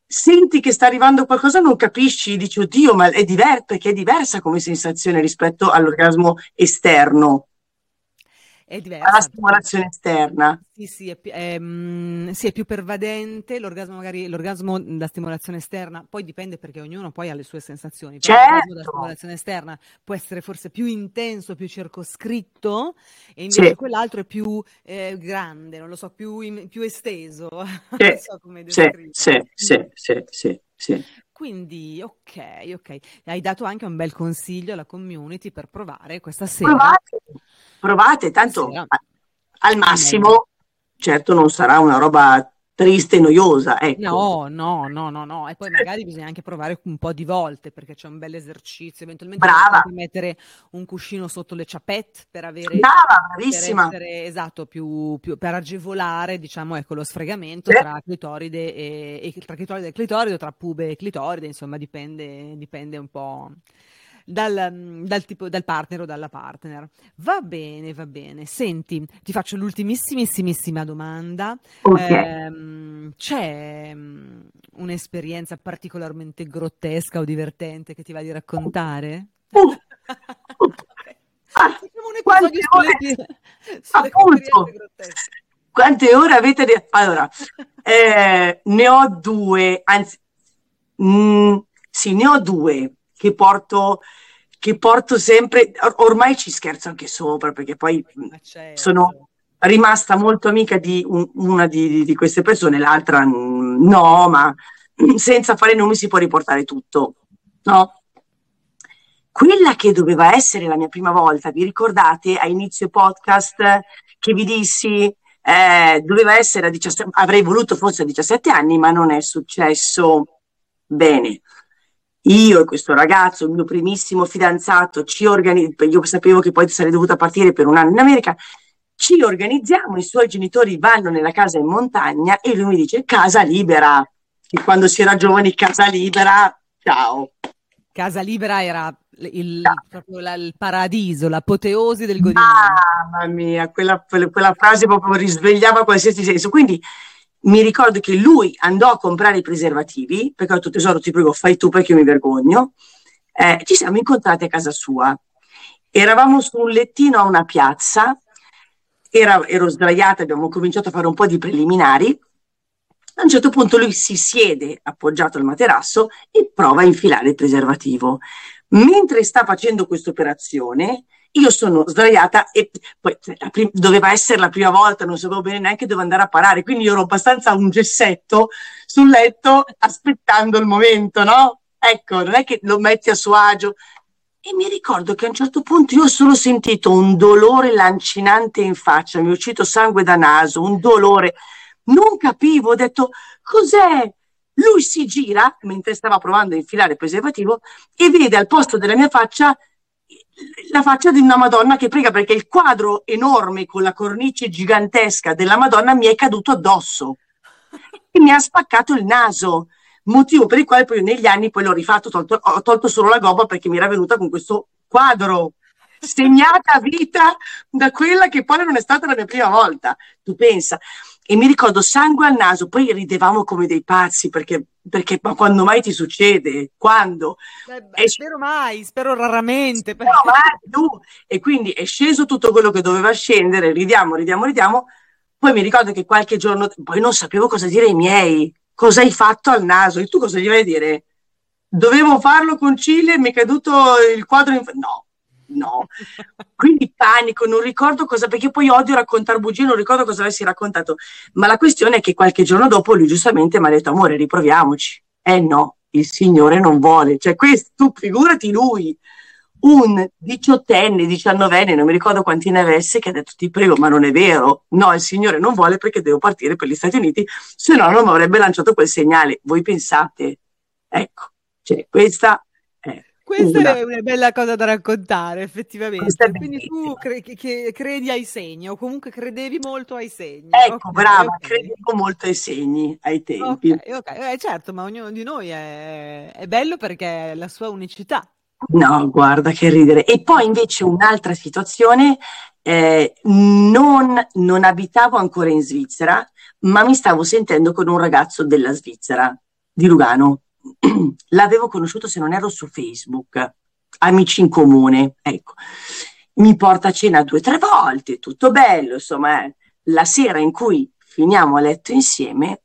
senti che sta arrivando qualcosa, non capisci, dici oddio, ma perché è diversa come sensazione rispetto all'orgasmo esterno. È diversa. Alla stimolazione esterna. Sì, è più pervadente l'orgasmo da stimolazione esterna, poi dipende perché ognuno poi ha le sue sensazioni. Certo. L'orgasmo da stimolazione esterna può essere forse più intenso, più circoscritto, e invece quell'altro è più grande, non lo so, più esteso. Sì. Non so come descriverlo. Sì. Quindi, ok. Hai dato anche un bel consiglio alla community per provare questa sera. Provate, tanto sera. Al massimo, certo non sarà una roba triste e noiosa, ecco. No. E poi magari bisogna anche provare un po' di volte, perché c'è un bel esercizio, eventualmente potete mettere un cuscino sotto le ciappette per avere... Brava, bravissima! Per essere, esatto, più per agevolare, diciamo, ecco, lo sfregamento tra clitoride e tra clitoride e clitoride, tra pube e clitoride, insomma, dipende un po'... Dal partner o dalla partner. Va bene. Senti, ti faccio l'ultimissimissima domanda. Okay. C'è un'esperienza particolarmente grottesca o divertente che ti va di raccontare? Quante ore avete? Allora, ne ho due, anzi, sì, ne ho due. Che porto sempre, ormai ci scherzo anche sopra perché poi sono rimasta molto amica di una di queste persone, l'altra no, ma senza fare nomi si può riportare tutto, no? Quella che doveva essere la mia prima volta, vi ricordate a inizio podcast che vi dissi doveva essere a 17, avrei voluto forse a 17 anni, ma non è successo bene. Io e questo ragazzo, il mio primissimo fidanzato, io sapevo che poi sarei dovuta partire per un anno in America, ci organizziamo, i suoi genitori vanno nella casa in montagna e lui mi dice casa libera, e quando si era giovani casa libera, ciao. Casa libera era proprio il paradiso, l'apoteosi del godimento. Mamma mia, quella frase proprio risvegliava qualsiasi senso, quindi... Mi ricordo che lui andò a comprare i preservativi, perché ho detto tesoro ti prego fai tu perché io mi vergogno, ci siamo incontrati a casa sua, eravamo su un lettino a una piazza, ero sdraiata, abbiamo cominciato a fare un po' di preliminari A un certo punto lui si siede appoggiato al materasso e prova a infilare il preservativo. Mentre sta facendo questa operazione, io sono sdraiata e poi doveva essere la prima volta, non sapevo bene neanche dove andare a parare, quindi io ero abbastanza a un gessetto sul letto aspettando il momento, no? Ecco, non è che lo metti a suo agio. E mi ricordo che a un certo punto io ho solo sentito un dolore lancinante in faccia, mi è uscito sangue da naso, un dolore, non capivo, ho detto cos'è? Lui si gira, mentre stava provando a infilare il preservativo, e vede al posto della mia faccia la faccia di una Madonna che prega, perché il quadro enorme con la cornice gigantesca della Madonna mi è caduto addosso e mi ha spaccato il naso, motivo per il quale poi negli anni poi l'ho rifatto, ho tolto solo la gobba perché mi era venuta con questo quadro segnata a vita da quella che poi non è stata la mia prima volta, tu pensa. E mi ricordo sangue al naso, poi ridevamo come dei pazzi perché ma quando mai ti succede? Quando? Spero mai, spero raramente. Spero mai. E quindi è sceso tutto quello che doveva scendere, ridiamo. Poi mi ricordo che qualche giorno, poi non sapevo cosa dire ai miei, cosa hai fatto al naso? E tu cosa gli vai a dire? Dovevo farlo con Cile, mi è caduto il quadro in... No, quindi panico, non ricordo cosa, perché poi odio raccontare bugie, non ricordo cosa avessi raccontato, ma la questione è che qualche giorno dopo lui giustamente mi ha detto amore riproviamoci, no, il Signore non vuole, cioè questo, tu figurati lui, un 18enne, 19enne, non mi ricordo quanti ne avesse, che ha detto ti prego ma non è vero, no il Signore non vuole perché devo partire per gli Stati Uniti, se no non mi avrebbe lanciato quel segnale, voi pensate, ecco, cioè questa... Questa è una bella cosa da raccontare, effettivamente. Quindi tu credi ai segni, o comunque credevi molto ai segni. Ecco, okay, brava, okay. Credevo molto ai segni, ai tempi. Okay. Certo, ma ognuno di noi è bello perché è la sua unicità. No, guarda, che ridere. E poi invece un'altra situazione, non abitavo ancora in Svizzera, ma mi stavo sentendo con un ragazzo della Svizzera, di Lugano. L'avevo conosciuto, se non ero, su Facebook, amici in comune, ecco, mi porta a cena 2 o 3 volte, tutto bello, insomma, la sera in cui finiamo a letto insieme,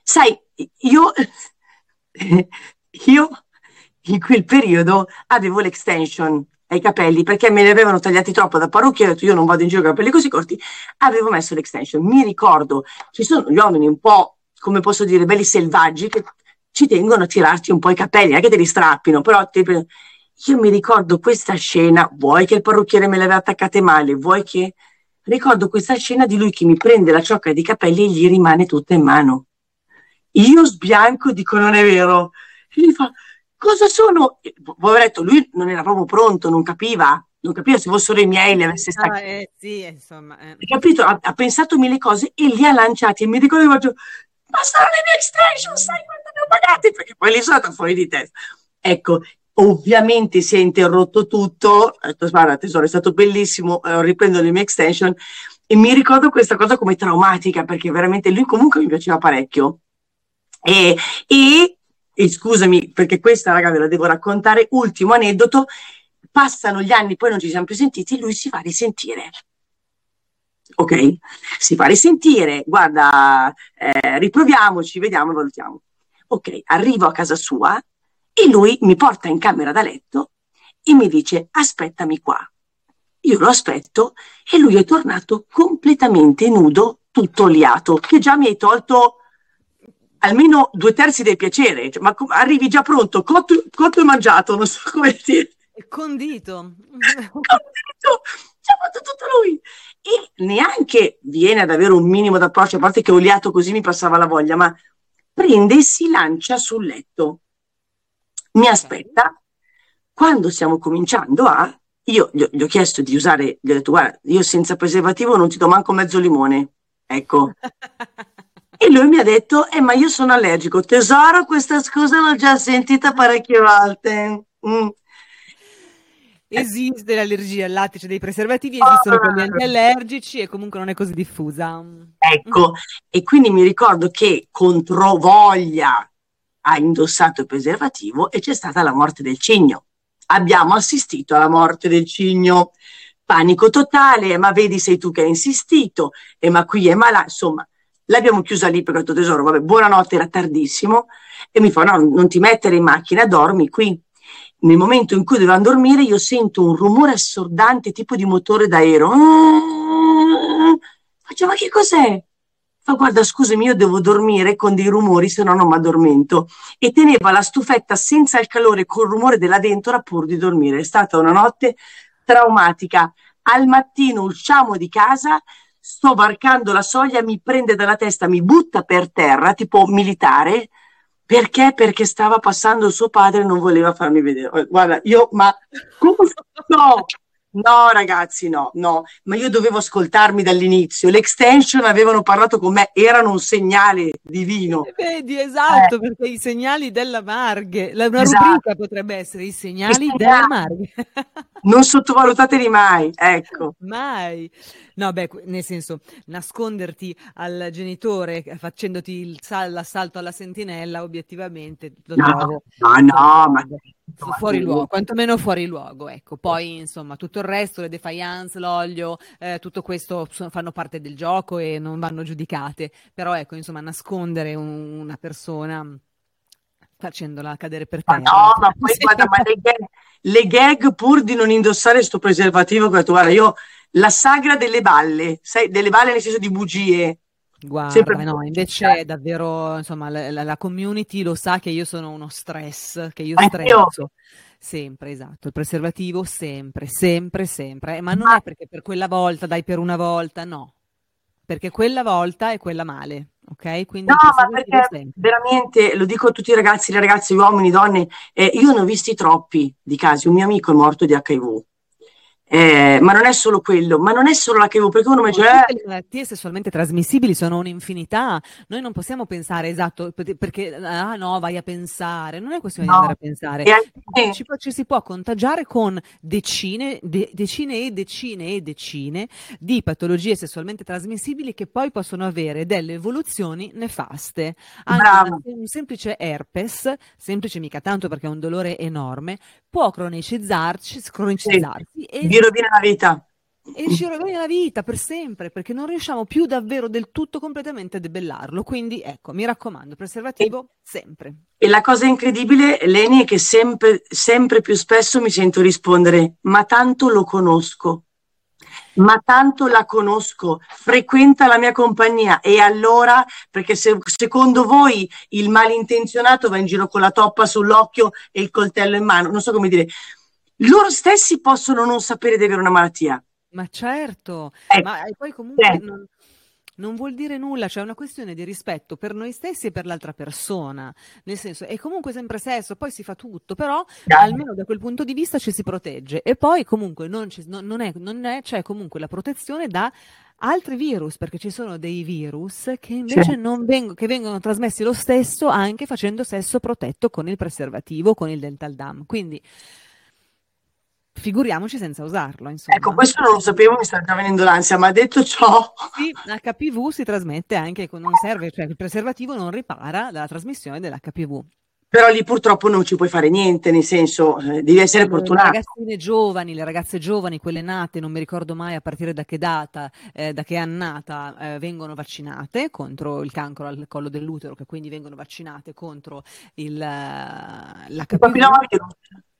sai, io in quel periodo avevo l'extension ai capelli, perché me li avevano tagliati troppo da parrucchiere, ho detto io non vado in giro con i capelli così corti, avevo messo l'extension, mi ricordo, ci sono gli uomini un po', come posso dire, belli selvaggi, che ci tengono a tirarti un po' i capelli, anche te li strappino, però io mi ricordo questa scena, vuoi che il parrucchiere me le aveva attaccate male, ricordo questa scena di lui che mi prende la ciocca di capelli e gli rimane tutta in mano. Io sbianco, dico non è vero, e gli fa, cosa sono? Poveretto, lui non era proprio pronto, non capiva se fossero i miei, li avesse staccati. Sì, insomma. Capito? Ha pensato mille cose e li ha lanciati, e mi ricordo che faccio... ma sono le mie extension, sai quando ne ho pagati? Perché poi lì sono fuori di testa. Ecco, ovviamente si è interrotto tutto, ho detto, guarda tesoro, è stato bellissimo, riprendo le mie extension, e mi ricordo questa cosa come traumatica, perché veramente lui comunque mi piaceva parecchio. E scusami, perché questa raga ve la devo raccontare, ultimo aneddoto, passano gli anni, poi non ci siamo più sentiti, lui si fa risentire. Ok, si fa risentire, guarda, riproviamoci, vediamo e valutiamo. Ok, arrivo a casa sua e lui mi porta in camera da letto e mi dice aspettami qua. Io lo aspetto e lui è tornato completamente nudo, tutto oliato, che già mi hai tolto almeno 2/3 del piacere, cioè, ma arrivi già pronto, cotto e mangiato, non so come dire. Condito! Ci ha fatto tutto lui! E neanche viene ad avere un minimo d'approccio, a parte che oliato così mi passava la voglia, ma prende e si lancia sul letto. Mi aspetta. Quando stiamo cominciando a... Io gli ho chiesto di usare... Gli ho detto, guarda, io senza preservativo non ti do manco mezzo limone. Ecco. E lui mi ha detto, ma io sono allergico. Tesoro, questa scusa l'ho già sentita parecchie volte. Esiste l'allergia al lattice dei preservativi, esistono quelli antiallergici e comunque non è così diffusa. Ecco, e quindi mi ricordo che controvoglia ha indossato il preservativo e c'è stata la morte del cigno. Abbiamo assistito alla morte del cigno, panico totale, ma vedi sei tu che hai insistito, ma qui è malato, insomma L'abbiamo chiusa lì perché ho detto tesoro, vabbè, buonanotte, era tardissimo, e mi fa no, non ti mettere in macchina, dormi qui. Nel momento in cui dovevamo dormire io sento un rumore assordante tipo di motore d'aereo. Faccio, ma che cos'è? Fa, guarda, scusami, io devo dormire con dei rumori, se no non mi addormento. E teneva la stufetta senza il calore, col rumore della ventola, pur di dormire. È stata una notte traumatica. Al mattino usciamo di casa, sto varcando la soglia, mi prende dalla testa, mi butta per terra, tipo militare. Perché? Perché stava passando suo padre e non voleva farmi vedere. Guarda, io, ma... No! No ragazzi, no, no, ma io dovevo ascoltarmi dall'inizio, l'extension avevano parlato con me, erano un segnale divino. Vedi, esatto, perché i segnali della Marghe, una rubrica potrebbe essere i segnali della Marghe. Non sottovalutateli mai, ecco. Mai. No, beh, nel senso, nasconderti al genitore facendoti l'assalto alla sentinella, obiettivamente, ma... fuori luogo, quantomeno fuori luogo, ecco. Poi insomma tutto il resto, le defiance, l'olio, tutto questo fanno parte del gioco e non vanno giudicate, però ecco, insomma, nascondere una persona facendola cadere per terra, no, ma poi guarda, ma le gag pur di non indossare sto preservativo, guarda, io la sagra delle balle, sai, delle balle nel senso di bugie. Guarda, no, invece davvero, insomma, la community lo sa che io sono uno stress, che io stresso sempre, esatto, il preservativo sempre, ma non è perché per quella volta, dai, per una volta, no, perché quella volta è quella male, ok? Quindi no, ma perché sempre. Veramente, lo dico a tutti i ragazzi, le ragazze, gli uomini, donne, io ne ho visti troppi di casi, un mio amico è morto di HIV. Ma non è solo quello, ma non è solo la che avevo, perché uno mi dice le malattie sessualmente trasmissibili sono un'infinità, noi non possiamo pensare, esatto, perché no, vai a pensare, non è questione di andare a pensare, ci si può contagiare con decine e decine di patologie sessualmente trasmissibili che poi possono avere delle evoluzioni nefaste. Anche un semplice herpes, semplice mica tanto perché è un dolore enorme, può cronicizzarsi e vi rovina la vita. E ci rovina la vita per sempre, perché non riusciamo più davvero del tutto completamente a debellarlo. Quindi ecco, mi raccomando, preservativo sempre. E la cosa incredibile, Leni, è che sempre più spesso mi sento rispondere: ma tanto lo conosco, ma tanto la conosco, frequenta la mia compagnia. E allora, perché se secondo voi il malintenzionato va in giro con la toppa sull'occhio e il coltello in mano, non so come dire, loro stessi possono non sapere di avere una malattia. Ma certo, ma poi comunque non vuol dire nulla, cioè è una questione di rispetto per noi stessi e per l'altra persona, nel senso è comunque sempre sesso, poi si fa tutto, però almeno da quel punto di vista ci si protegge, e poi comunque c'è comunque la protezione da altri virus, perché ci sono dei virus che invece che vengono trasmessi lo stesso anche facendo sesso protetto con il preservativo, con il dental dam, quindi figuriamoci senza usarlo, insomma. Ecco, questo non lo sapevo, mi sta già venendo l'ansia, ma detto ciò... Sì, l'HPV si trasmette anche, non serve, cioè il preservativo non ripara la trasmissione dell'HPV. Però lì purtroppo non ci puoi fare niente, nel senso, devi essere fortunato. Le ragazzine giovani, quelle nate, non mi ricordo mai a partire da che data, da che annata, vengono vaccinate contro il cancro al collo dell'utero, che quindi vengono vaccinate contro l'HPV.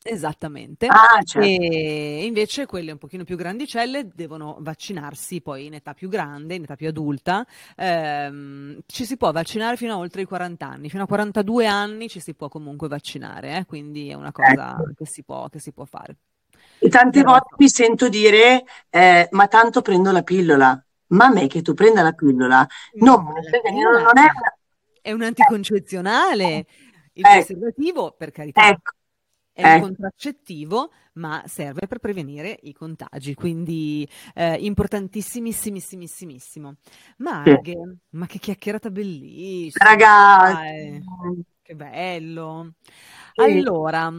Esattamente, certo. E invece quelle un pochino più grandicelle devono vaccinarsi poi in età più grande, in età più adulta, ci si può vaccinare fino a oltre i 40 anni, fino a 42 anni ci si può comunque vaccinare, quindi è una cosa che si può fare. E tante volte mi sento dire, ma tanto prendo la pillola, ma a me che tu prenda la pillola, non è... È un anticoncezionale, il preservativo, per carità. Ecco. È un contraccettivo, ma serve per prevenire i contagi, quindi importantissimissimissimo. Ma che chiacchierata bellissima! Ragazzi! Che bello! Allora,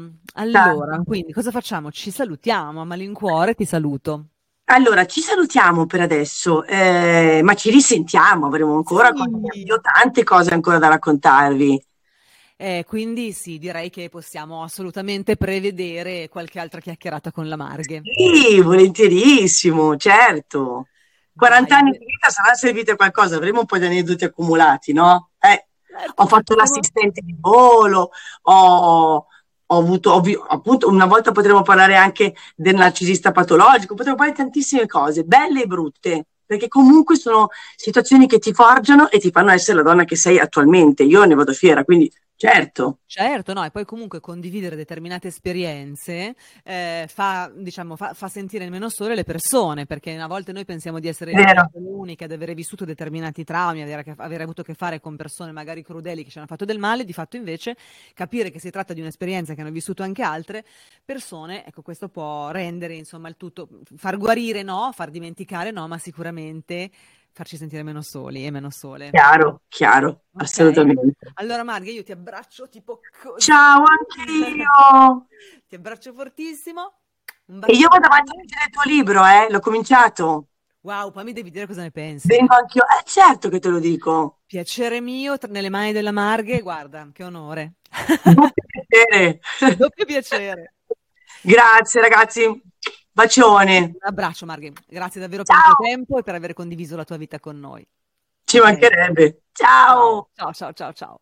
quindi cosa facciamo? Ci salutiamo, a malincuore ti saluto. Allora, ci salutiamo per adesso, ma ci risentiamo, avremo ancora tante cose ancora da raccontarvi. Quindi sì, direi che possiamo assolutamente prevedere qualche altra chiacchierata con la Marghe. Sì, volentierissimo, certo. 40 anni di vita sarà servito a qualcosa, avremo un po' di aneddoti accumulati, no? Ho fatto l'assistente di volo, appunto, una volta potremo parlare anche del narcisista patologico, potremo parlare di tantissime cose, belle e brutte, perché comunque sono situazioni che ti forgiano e ti fanno essere la donna che sei attualmente. Io ne vado fiera, quindi certo, no, e poi comunque condividere determinate esperienze fa sentire meno sole le persone, perché a volte noi pensiamo di essere l'unica, di aver vissuto determinati traumi, aver avuto a che fare con persone magari crudeli che ci hanno fatto del male, di fatto invece capire che si tratta di un'esperienza che hanno vissuto anche altre persone, ecco, questo può rendere insomma il tutto, far guarire no, far dimenticare no, ma sicuramente farci sentire meno soli e meno sole. Chiaro, okay. Assolutamente. Allora Marghe, io ti abbraccio tipo così. Ciao, anche io! Ti abbraccio fortissimo. E io vado avanti a leggere il tuo libro, l'ho cominciato. Wow, poi mi devi dire cosa ne pensi. Vengo anch'io, certo che te lo dico. Piacere mio, nelle mani della Marghe, guarda, che onore. Doppio piacere. Grazie ragazzi. Bacione. Un abbraccio Marghe, grazie davvero per il tuo tempo e per aver condiviso la tua vita con noi. Ci mancherebbe. Ciao. Ciao.